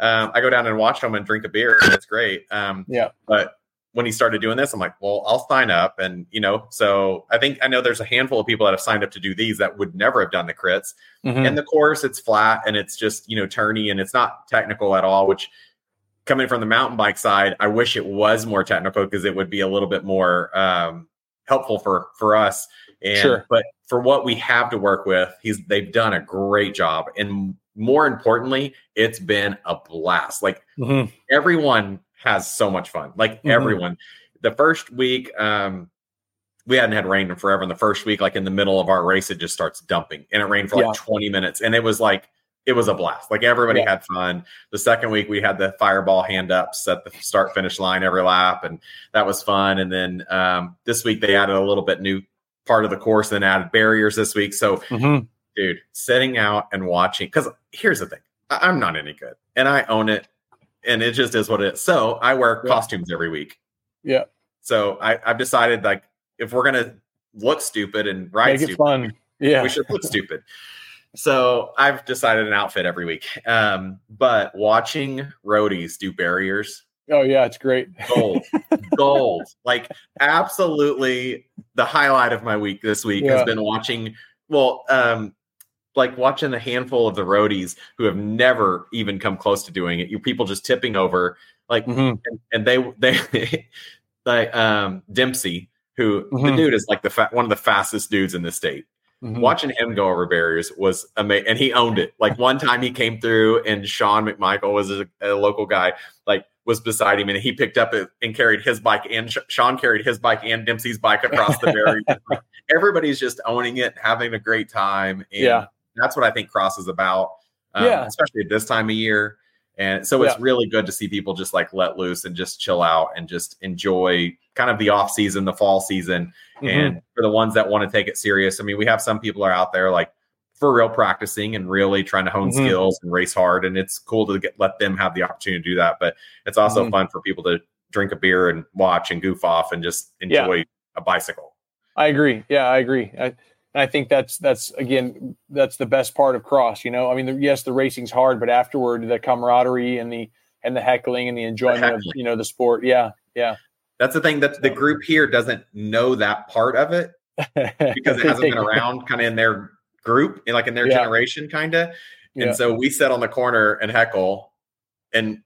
I go down and watch them and drink a beer, and it's great. But when he started doing this, I'm like, well, I'll sign up, and So I know there's a handful of people that have signed up to do these that would never have done the crits. And the course, it's flat and it's just turny and it's not technical at all. Which, coming from the mountain bike side, I wish it was more technical because it would be a little bit more helpful for us. And, sure. But for what we have to work with, they've done a great job. And more importantly, it's been a blast. Everyone has so much fun. Everyone, the first week, we hadn't had rain in forever. In the first week, in the middle of our race, it just starts dumping, and it rained for 20 minutes. And it was a blast. Everybody had fun. The second week we had the fireball hand ups at the start finish line every lap. And that was fun. And then, this week they added a little bit new part of the course, then added barriers this week. So, dude, sitting out and watching, because here's the thing, I'm not any good, and I own it, and it just is what it is. So I wear costumes every week. Yeah. So I've decided, if we're gonna look stupid and ride stupid, fun. Yeah, we should look stupid. So I've decided an outfit every week. But watching roadies do barriers. Oh yeah, it's great. Gold. Absolutely the highlight of my week this week has been watching watching the handful of the roadies who have never even come close to doing it. You people just tipping over and they like Dempsey, who the dude is the one of the fastest dudes in the state. Watching him go over barriers was amazing, and he owned it. One time he came through, and Sean McMichael was a local guy, was beside him, and he picked up and carried his bike, and Sean carried his bike and Dempsey's bike across the barrier. Everybody's just owning it, having a great time, and that's what I think cross is about, especially at this time of year. And so it's really good to see people just let loose and just chill out and just enjoy kind of the off season, the fall season. And for the ones that want to take it serious, we have some people are out there for real practicing and really trying to hone skills and race hard. And it's cool to let them have the opportunity to do that. But it's also fun for people to drink a beer and watch and goof off and just enjoy a bicycle. I agree. Yeah, I agree. I think that's the best part of cross. Yes, the racing's hard, but afterward, the camaraderie and the heckling and the enjoyment of, the sport. Yeah. Yeah. That's the thing that the group here doesn't know that part of it because it hasn't been around kind of in their group and in their generation kind of. And so we sit on the corner and heckle and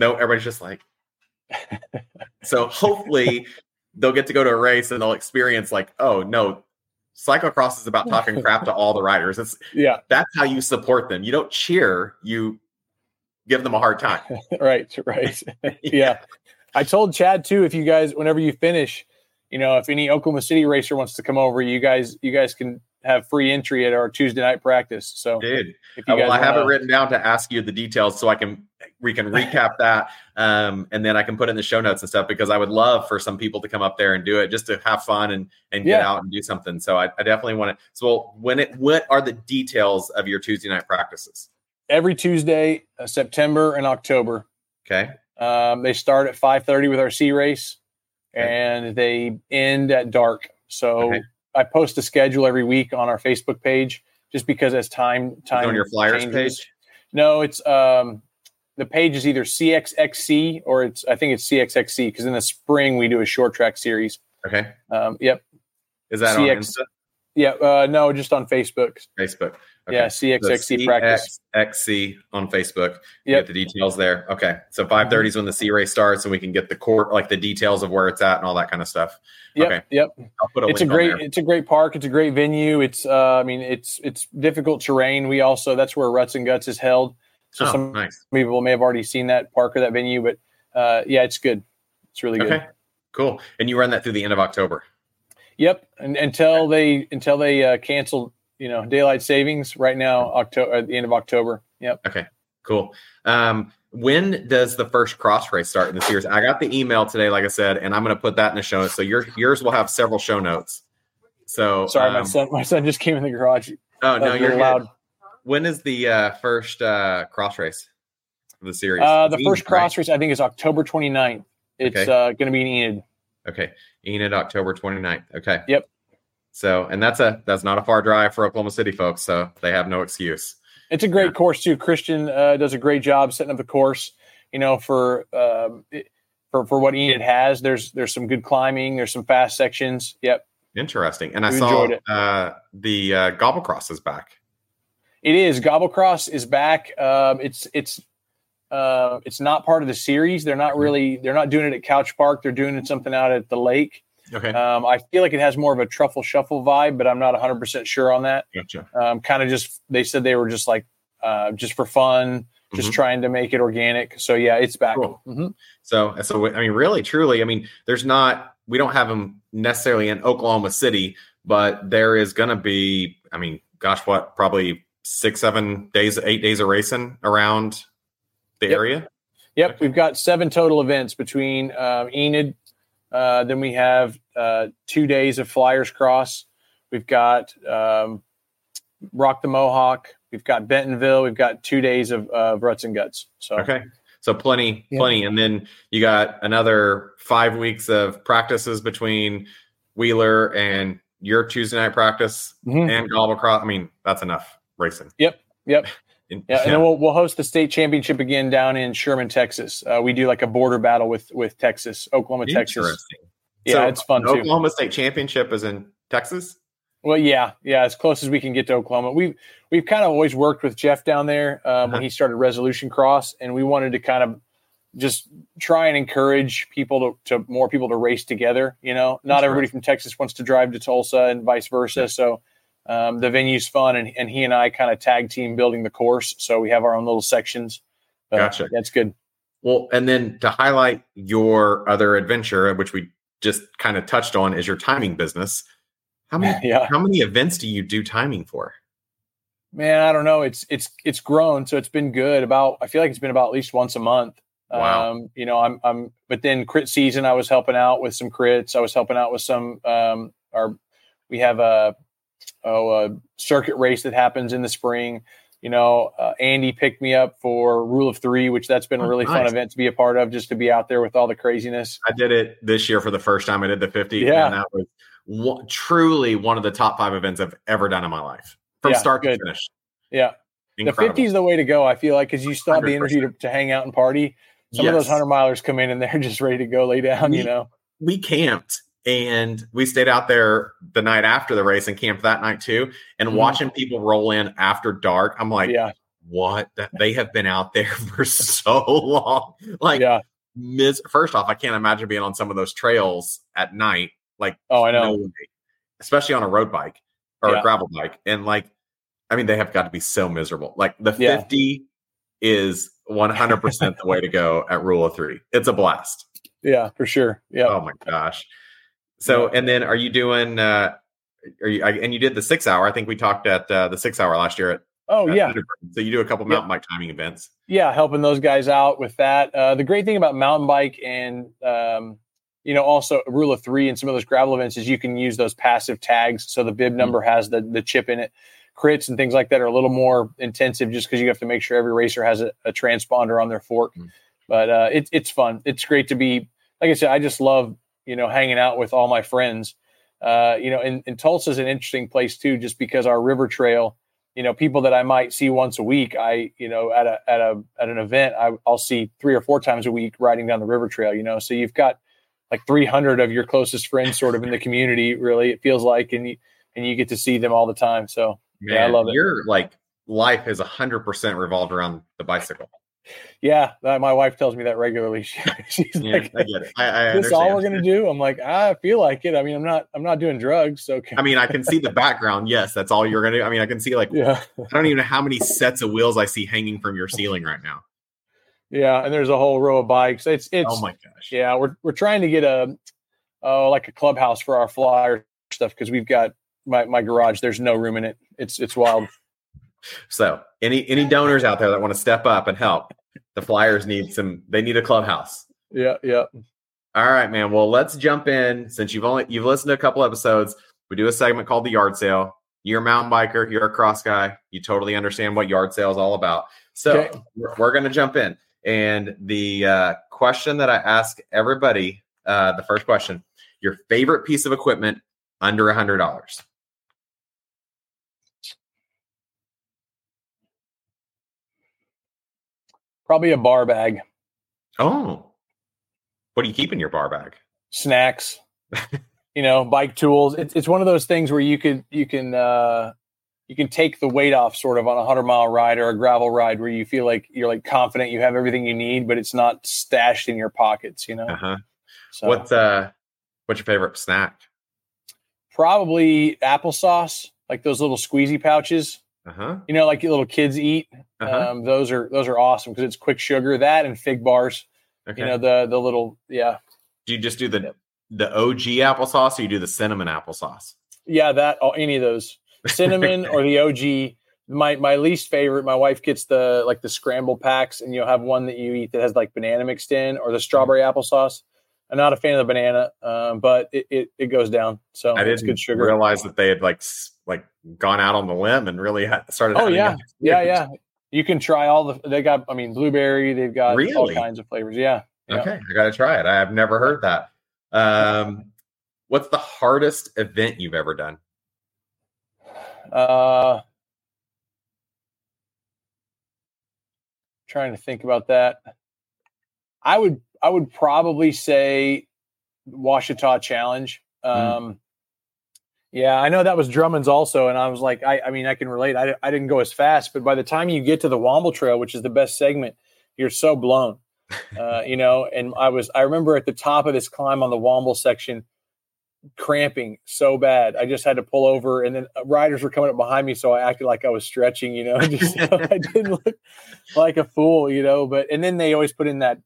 everybody's just so hopefully they'll get to go to a race and they'll experience like, oh no, cyclocross is about talking crap to all the riders. It's that's how you support them. You don't cheer, you give them a hard time. Right. Yeah. I told Chad too, if you guys, whenever you finish, you know, if any Oklahoma City racer wants to come over, you guys can have free entry at our Tuesday night practice. So I have it written down to ask you the details so we can recap that. And then I can put in the show notes and stuff, because I would love for some people to come up there and do it just to have fun and get out and do something. So I definitely want to. So what are the details of your Tuesday night practices? Every Tuesday, September and October. Okay. They start at 5:30 with our C race and they end at dark. So I post a schedule every week on our Facebook page, just because as time on your Flyers changes. Page? No, it's the page is either CXXC or I think it's CXXC, because in the spring we do a short track series. Okay. Yep. Is that on Insta? Yeah. No, just on Facebook. Facebook. Okay. Yeah. CXXC so practice. CXXC on Facebook. You get the details there. Okay. So 5:30 is when the C race starts, and we can get the court, like the details of where it's at and all that kind of stuff. Yep. Okay. Yep. I'll put it's a great park. It's a great venue. It's, it's difficult terrain. We also, that's where Ruts and Guts is held. So some people may have already seen that park or that venue, but it's good. It's really good. Okay. Cool. And you run that through the end of October. Yep, and until they canceled, daylight savings. Right now, October at the end of October. Yep. Okay. Cool. When does the first cross race start in the series? I got the email today, like I said, and I'm going to put that in the show notes. So yours will have several show notes. So sorry, my son just came in the garage. Oh no, you're loud. Good. When is the first cross race of the series? First cross race I think is October 29th. It's going to be in Enid. Okay. Enid, October 29th. Okay. Yep. So, and that's not a far drive for Oklahoma City folks. So they have no excuse. It's a great course too. Christian does a great job setting up the course, for what Enid has. There's some good climbing. There's some fast sections. Yep. Interesting. And I saw the Gobblecross is back. It is. Gobblecross is back. It's not part of the series. They're not doing it at Couch Park. They're doing it something out at the lake. Okay. I feel like it has more of a Truffle Shuffle vibe, but I'm not 100% sure on that. Gotcha. Kind of just, they said they were just like, just for fun, just trying to make it organic. So yeah, it's back. Cool. Mm-hmm. So, I mean, really, truly, I mean, we don't have them necessarily in Oklahoma City, but there is going to be, I mean, gosh, what, probably 8 days of racing around the area? Yep. Okay. We've got 7 total events between Enid. Then we have 2 days of Flyers Cross. We've got Rock the Mohawk. We've got Bentonville. We've got 2 days of Ruts and Guts. So so plenty. And then you got another 5 weeks of practices between Wheeler and your Tuesday night practice and Gobblecross. I mean, that's enough racing. Yep. And then we'll host the state championship again down in Sherman, Texas. We do like a border battle with Texas, Oklahoma, Texas. Yeah, so it's fun too. Oklahoma state championship is in Texas? Well, yeah, as close as we can get to Oklahoma. We've kind of always worked with Jeff down there when he started Resolution Cross, and we wanted to kind of just try and encourage people to more people to race together. Not everybody from Texas wants to drive to Tulsa and vice versa, so. The venue's fun, and he and I kind of tag team building the course, so we have our own little sections. Gotcha. That's good. Well, and then to highlight your other adventure, which we just kind of touched on, is your timing business. How many events do you do timing for? Man, I don't know. It's grown, so it's been good. I feel like it's been about at least once a month. Wow. But then crit season, I was helping out with some crits. I was helping out with some. We have a. Circuit race that happens in the spring. Andy picked me up for Rule of Three, which that's been a really fun event to be a part of, just to be out there with all the craziness. I did it this year for the first time. I did the 50. Yeah. And that was truly one of the top 5 events I've ever done in my life from start to finish. Yeah. Incredible. The 50 is the way to go. I feel like, cause you still have the energy to hang out and party. Some of those 100 milers come in and they're just ready to go lay down, We camped. And we stayed out there the night after the race and camped that night too. And watching people roll in after dark, I'm like, what? They have been out there for so long. Like, First off, I can't imagine being on some of those trails at night. Like, oh, I know, no, especially on a road bike or a gravel bike. And like, I mean, they have got to be so miserable. Like the 50 is 100% the way to go at Rule of Three. It's a blast. Yeah, for sure. Yeah. Oh my gosh. So, and then are you doing, and you did the 6 hour, I think we talked at the 6 hour last year at, so you do a couple mountain bike timing events. Yeah. Helping those guys out with that. The great thing about mountain bike and, you know, also Rule of Three and some of those gravel events is you can use those passive tags. So the bib number has the chip in it. Crits and things like that are a little more intensive just because you have to make sure every racer has a transponder on their fork. But it's fun. It's great to be, like I said, I just love, you know, hanging out with all my friends. You know, and Tulsa is an interesting place too, just because our river trail, you know, people that I might see once a week, I, you know, at an event, I'll see 3 or 4 times a week riding down the river trail, you know? So you've got like 300 of your closest friends sort of in the community, really, it feels like, and you get to see them all the time. So man, yeah, I love it. Your like life has 100% revolved around the bicycle. Yeah, my wife tells me that regularly. She's like, I get it. I this all we're gonna do. I'm like, I feel like it. I mean, I'm not doing drugs. So I mean, I can see the background. Yes, that's all you're gonna do. I mean, I can see like, I don't even know how many sets of wheels I see hanging from your ceiling right now. Yeah, and there's a whole row of bikes. It's oh my gosh. Yeah, we're trying to get a clubhouse for our flyer stuff because we've got my garage. There's no room in it. It's wild. So any donors out there that want to step up and help, the Flyers need a clubhouse. Yeah. Yeah. All right, man. Well, let's jump in. Since you've listened to a couple episodes, we do a segment called the yard sale. You're a mountain biker. You're a cross guy. You totally understand what yard sale is all about. So okay. We're going to jump in. And the question that I ask everybody, the first question, your favorite piece of equipment under $100. Probably a bar bag. Oh, what do you keep in your bar bag? Snacks, you know, bike tools. It's one of those things where you can take the weight off sort of on a 100-mile ride or a gravel ride where you feel like you're like confident you have everything you need, but it's not stashed in your pockets, you know? Uh-huh. So, what's your favorite snack? Probably applesauce, like those little squeezy pouches. Uh-huh. You know, like little kids eat. Uh-huh. Those are awesome because it's quick sugar. That and fig bars. Okay. You know the little Do you just do the OG applesauce, or you do the cinnamon applesauce? Yeah, any of those, cinnamon or the OG. My least favorite. My wife gets the scramble packs, and you'll have one that you eat that has like banana mixed in, or the strawberry applesauce. I'm not a fan of the banana, but it goes down. So I didn't realize that they had like gone out on the limb and really started. Oh yeah. Yeah. You can try blueberry, they've got all kinds of flavors. Yeah. Okay. I got to try it. I have never heard that. What's the hardest event you've ever done? Trying to think about that. I would probably say Ouachita Challenge. Yeah, I know that was Drummond's also. And I was like, I mean, I can relate. I didn't go as fast, but by the time you get to the Womble Trail, which is the best segment, you're so blown, you know? And I remember at the top of this climb on the Womble section, cramping so bad. I just had to pull over, and then riders were coming up behind me. So I acted like I was stretching, you know, just so I didn't look like a fool, you know, and then they always put in that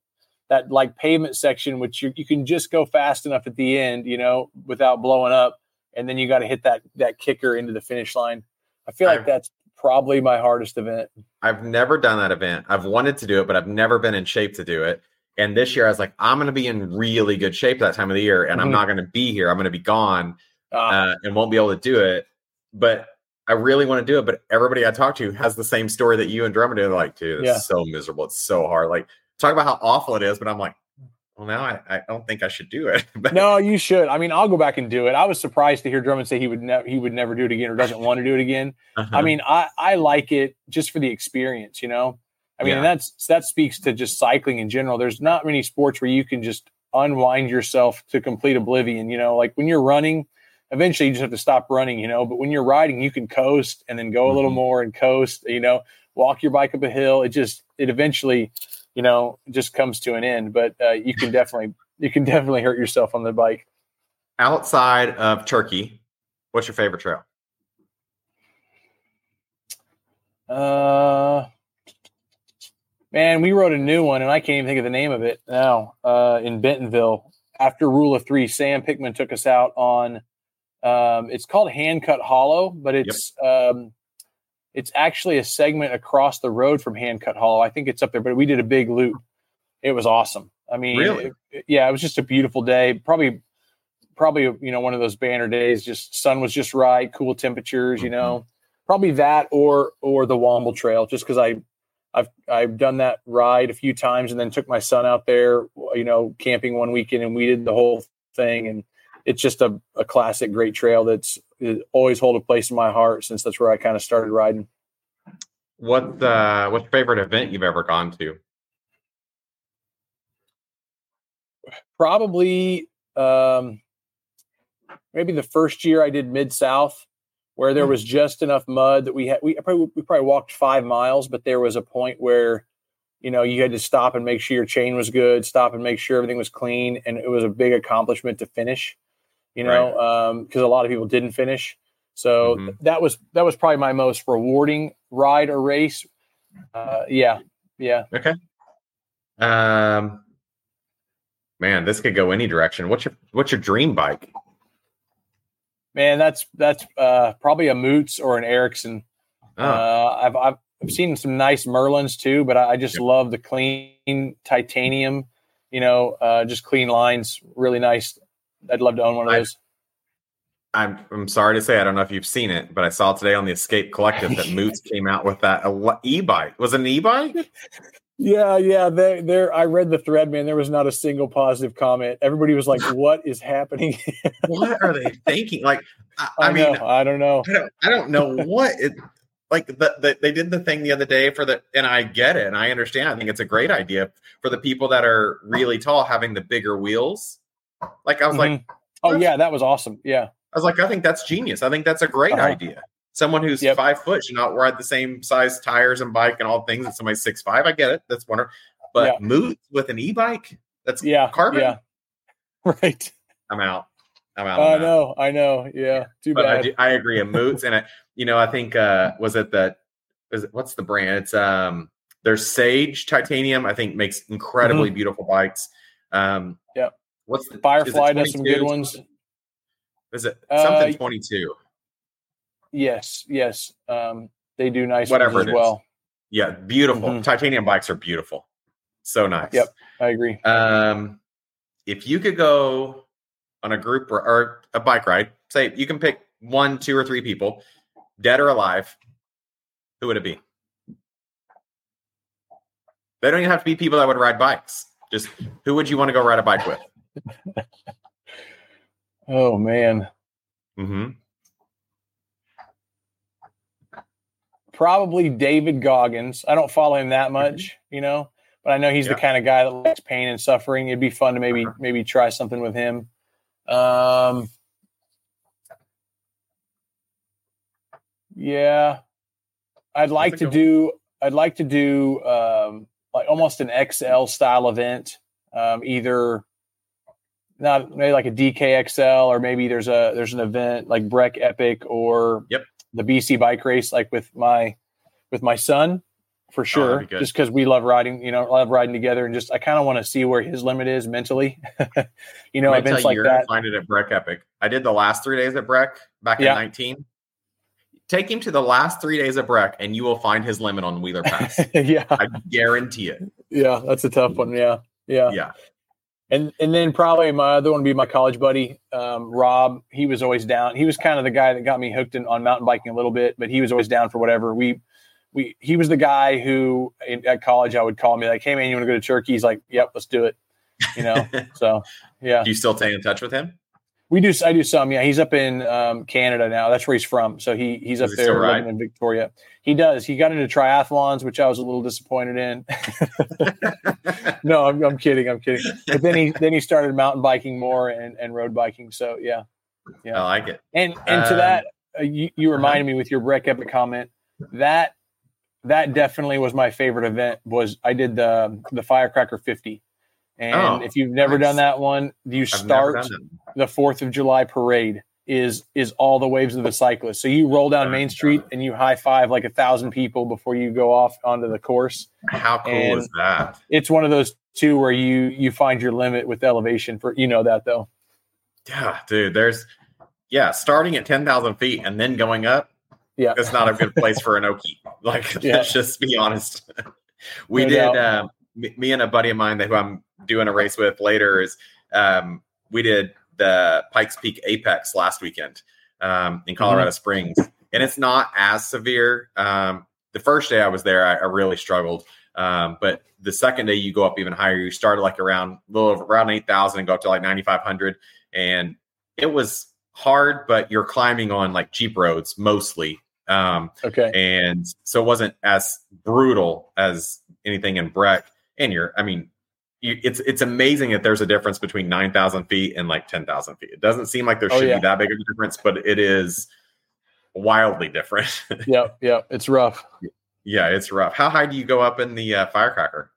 like pavement section, which you can just go fast enough at the end, you know, without blowing up. And then you got to hit that kicker into the finish line. I feel like that's probably my hardest event. I've never done that event. I've wanted to do it, but I've never been in shape to do it. And this year I was like, I'm going to be in really good shape that time of the year. And I'm not going to be here. I'm going to be gone and won't be able to do it. But I really want to do it. But everybody I talk to has the same story that you and Drummond are like, dude, it's so miserable. It's so hard. Like, talk about how awful it is, but I'm like, well, now I don't think I should do it. But no, you should. I mean, I'll go back and do it. I was surprised to hear Drummond say he would never do it again, or doesn't want to do it again. Uh-huh. I mean, I like it just for the experience, you know? I mean, and that speaks to just cycling in general. There's not many sports where you can just unwind yourself to complete oblivion, you know? Like when you're running, eventually you just have to stop running, you know? But when you're riding, you can coast and then go a little more and coast, you know, walk your bike up a hill. It eventually you know, just comes to an end. But you can definitely hurt yourself on the bike. Outside of Turkey, what's your favorite trail? Man, we rode a new one, and I can't even think of the name of it now. In Bentonville, after Rule of Three, Sam Pickman took us out on. It's called Hand Cut Hollow, but it's actually a segment across the road from Hand Cut Hollow. I think it's up there, but we did a big loop. It was awesome. I mean, really? It was just a beautiful day. Probably, you know, one of those banner days. Just sun was just right, cool temperatures. You know, probably that or the Womble Trail, just because I've done that ride a few times and then took my son out there, you know, camping one weekend, and we did the whole thing. And it's just a classic great trail that's always hold a place in my heart since that's where I kind of started riding. What's your favorite event you've ever gone to? Probably maybe the first year I did Mid-South, where there was just enough mud that we probably walked 5 miles, but there was a point where, you know, you had to stop and make sure your chain was good, stop and make sure everything was clean. And it was a big accomplishment to finish, you know, right. Because a lot of people didn't finish. So that was probably my most rewarding ride or race. Yeah. Okay. Man, this could go any direction. What's your dream bike? Man, that's probably a Moots or an Erickson. Oh. I've seen some nice Merlins too, but I just love the clean titanium, you know, just clean lines, really nice. I'd love to own one of those. I'm sorry to say, I don't know if you've seen it, but I saw today on the Escape Collective that Moots came out with that e-bike. Was it an e-bike? Yeah. There. I read the thread, man. There was not a single positive comment. Everybody was like, "What is happening? What are they thinking?" Like, I don't know. I don't know what it. Like they did the thing the other day and I get it, and I understand. I think it's a great idea for the people that are really tall having the bigger wheels. Like I was like, "Oh yeah, that was awesome." Yeah, I was like, "I think that's genius. I think that's a great idea." Someone who's 5 foot should not ride the same size tires and bike and all things that somebody's 6'5". I get it. That's wonderful. But Moots with an e-bike? That's carbon. Yeah. Right. I'm out. I know. Yeah. Too but bad. I agree. A Moots and I think what's the brand? It's their Sage Titanium, I think makes incredibly beautiful bikes. What's the Firefly does some good ones. Is it something 22? Yes. They do nice whatever ones as well. Yeah, beautiful. Titanium bikes are beautiful. So nice. Yep, I agree. If you could go on a group or a bike ride, say you can pick 1, 2, or 3 people, dead or alive, who would it be? They don't even have to be people that would ride bikes. Just who would you want to go ride a bike with? Oh, man. Mm-hmm. Probably David Goggins. I don't follow him that much, you know, but I know he's the kind of guy that likes pain and suffering. It'd be fun to maybe try something with him. I'd like to do like almost an XL style event, either not maybe like a DKXL, or maybe there's an event like Breck Epic or the BC bike race, like with my son, for sure, just because we love riding, you know, love riding together, and just I kind of want to see where his limit is mentally. You know, events like that. Find it at Breck Epic. I did the last 3 days at Breck back in 19. Take him to the last 3 days at Breck, and you will find his limit on Wheeler Pass. I guarantee it. Yeah, that's a tough one. Yeah. And then probably my other one would be my college buddy, Rob. He was always down. He was kind of the guy that got me hooked on mountain biking a little bit, but he was always down for whatever. He was the guy who at college I would call me like, "Hey man, you want to go to Turkey?" He's like, "Yep, let's do it." You know. So yeah. Do you still stay in touch with him? We do. I do some. Yeah, he's up in Canada now. That's where he's from. So he's up there living in Victoria. He does. He got into triathlons, which I was a little disappointed in. No, I'm kidding. But then he started mountain biking more and road biking. So yeah, I like it. And to that, you reminded me with your Breck Epic comment that that definitely was my favorite event. Was I did the Firecracker 50. And if you've never done that one, you start the 4th of July parade is all the waves of the cyclists. So you roll down Main Street and you high five like 1,000 people before you go off onto the course. How cool and is that? It's one of those two where you find your limit with elevation for, you know that though. Yeah, dude, starting at 10,000 feet and then going up. Yeah. It's not a good place for an Okie. Like, let's just be honest. We did, me and a buddy of mine who I'm doing a race with later we did the Pikes Peak Apex last weekend in Colorado Springs. And it's not as severe. The first day I was there, I really struggled. But the second day you go up even higher, you started like around 8,000 and go up to like 9,500. And it was hard, but you're climbing on like Jeep roads mostly. And so it wasn't as brutal as anything in Breck. And it's amazing that there's a difference between 9,000 feet and like 10,000 feet. It doesn't seem like there should be that big of a difference, but it is wildly different. Yep. It's rough. Yeah, it's rough. How high do you go up in the Firecracker?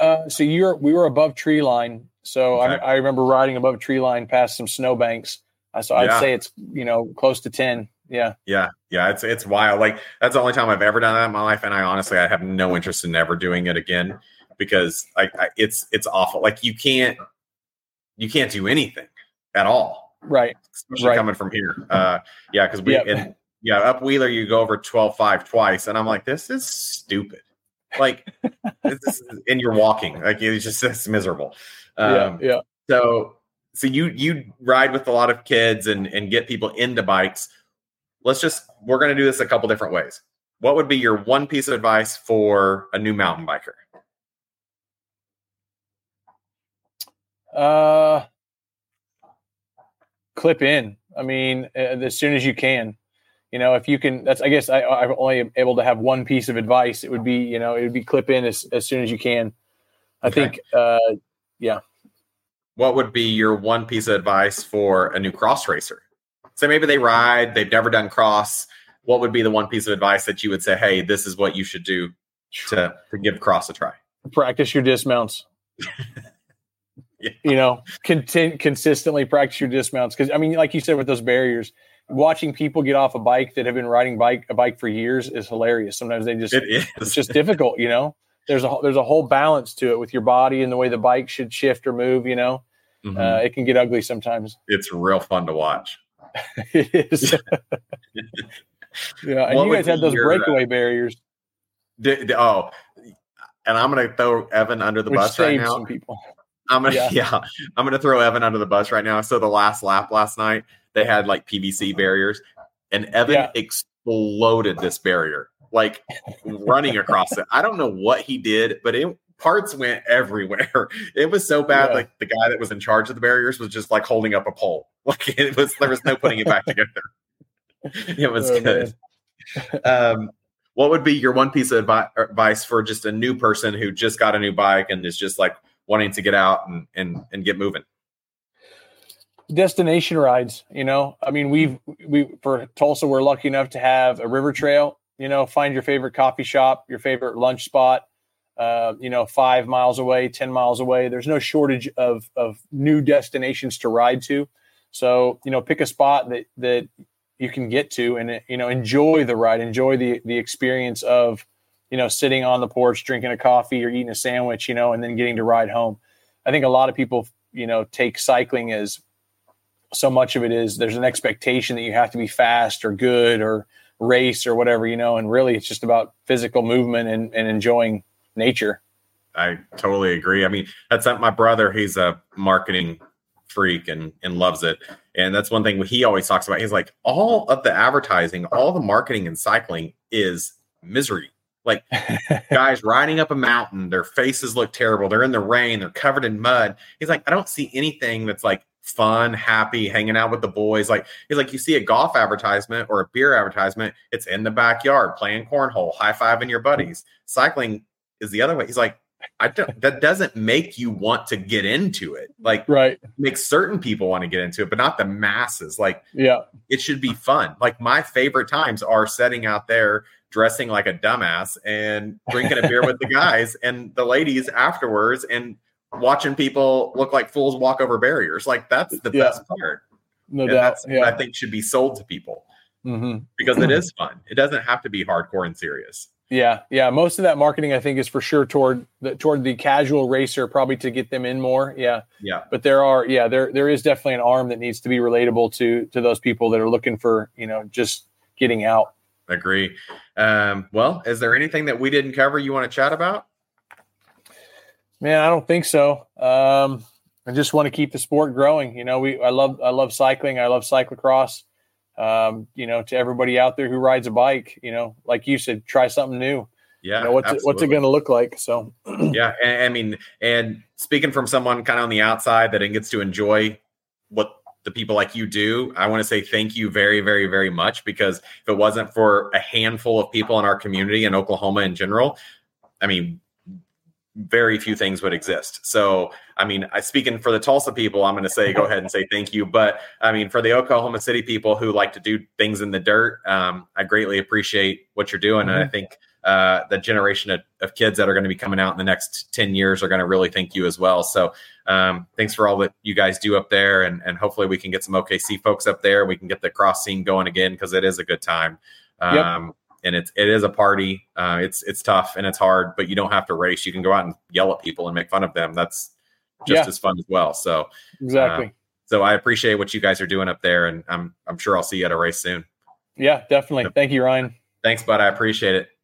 So we were above tree line. So I remember riding above tree line past some snowbanks. So I'd say it's, close to 10. Yeah. Yeah. Yeah. It's wild. Like that's the only time I've ever done that in my life. And I honestly have no interest in ever doing it again because it's awful. Like you can't do anything at all. Right. Especially coming from here. Cause up Wheeler, you go over 12.5 twice. And I'm like, this is stupid. Like and you're walking, like it's miserable. So you ride with a lot of kids and get people into bikes. We're going to do this a couple different ways. What would be your one piece of advice for a new mountain biker? Clip in. I mean, as soon as you can, if you can, that's, I guess I'm only able to have one piece of advice. It would be, clip in as soon as you can. I think. What would be your one piece of advice for a new cross racer? So maybe they've never done cross. What would be the one piece of advice that you would say, hey, this is what you should do to give cross a try? Practice your dismounts. Consistently practice your dismounts. Because, like you said, with those barriers, watching people get off a bike that have been riding a bike for years is hilarious. Sometimes it's just difficult, There's a whole balance to it with your body and the way the bike should shift or move, It can get ugly sometimes. It's real fun to watch. It is. And you guys had those breakaway barriers. And I'm going to throw Evan under the bus right now. Some people. I'm going to throw Evan under the bus right now. So the last lap last night, they had like PVC barriers and Evan exploded this barrier. Like running across it. I don't know what he did, but parts went everywhere. It was so bad. Yeah. Like the guy that was in charge of the barriers was just like holding up a pole. Like there was no putting it back together. It was good. What would be your one piece of advice for just a new person who just got a new bike and is just like wanting to get out and get moving? Destination rides. For Tulsa, we're lucky enough to have a river trail. Find your favorite coffee shop, your favorite lunch spot, 5 miles away, 10 miles away. There's no shortage of new destinations to ride to. So, pick a spot that you can get to and, enjoy the ride, enjoy the experience of, sitting on the porch, drinking a coffee or eating a sandwich, and then getting to ride home. I think a lot of people, take cycling as so much of it is there's an expectation that you have to be fast or good or race or whatever, and really it's just about physical movement and enjoying nature. I totally agree. That's my brother, he's a marketing freak and loves it. And that's one thing he always talks about. He's like, all of the advertising, all the marketing in cycling is misery. Like guys riding up a mountain, their faces look terrible. They're in the rain, they're covered in mud. He's like, I don't see anything that's like fun, happy, hanging out with the boys. Like he's like, you see a golf advertisement or a beer advertisement, it's in the backyard playing cornhole, high-fiving your buddies. Cycling is the other way. He's like, that doesn't make you want to get into it. Like, right, makes certain people want to get into it, but not the masses. Like, yeah, it should be fun. Like my favorite times are setting out there, dressing like a dumbass and drinking a beer with the guys and the ladies afterwards and watching people look like fools walk over barriers. Like, that's the best part. No doubt. That's what I think should be sold to people because it is fun. It doesn't have to be hardcore and serious. Yeah. Yeah. Most of that marketing, I think, is for sure toward the casual racer, probably to get them in more. Yeah. Yeah. But there is definitely an arm that needs to be relatable to those people that are looking for, just getting out. Agree. Well, is there anything that we didn't cover you want to chat about? Man, I don't think so. I just want to keep the sport growing. I love cycling. I love cyclocross. To everybody out there who rides a bike, like you said, try something new. Yeah. What's it going to look like? So, yeah. And, and speaking from someone kind of on the outside that gets to enjoy what the people like you do, I want to say thank you very, very, very much, because if it wasn't for a handful of people in our community and Oklahoma in general, very few things would exist. So, speaking for the Tulsa people, I'm going to say, go ahead and say thank you. But for the Oklahoma City people who like to do things in the dirt, I greatly appreciate what you're doing. And I think the generation of kids that are going to be coming out in the next 10 years are going to really thank you as well. So thanks for all that you guys do up there. And hopefully we can get some OKC folks up there. We can get the cross scene going again, because it is a good time. Yep. And it is a party. It's tough and it's hard, but you don't have to race. You can go out and yell at people and make fun of them. That's just as fun as well. So exactly. So I appreciate what you guys are doing up there, and I'm sure I'll see you at a race soon. Yeah, definitely. Thank you, Ryan. Thanks, bud. I appreciate it.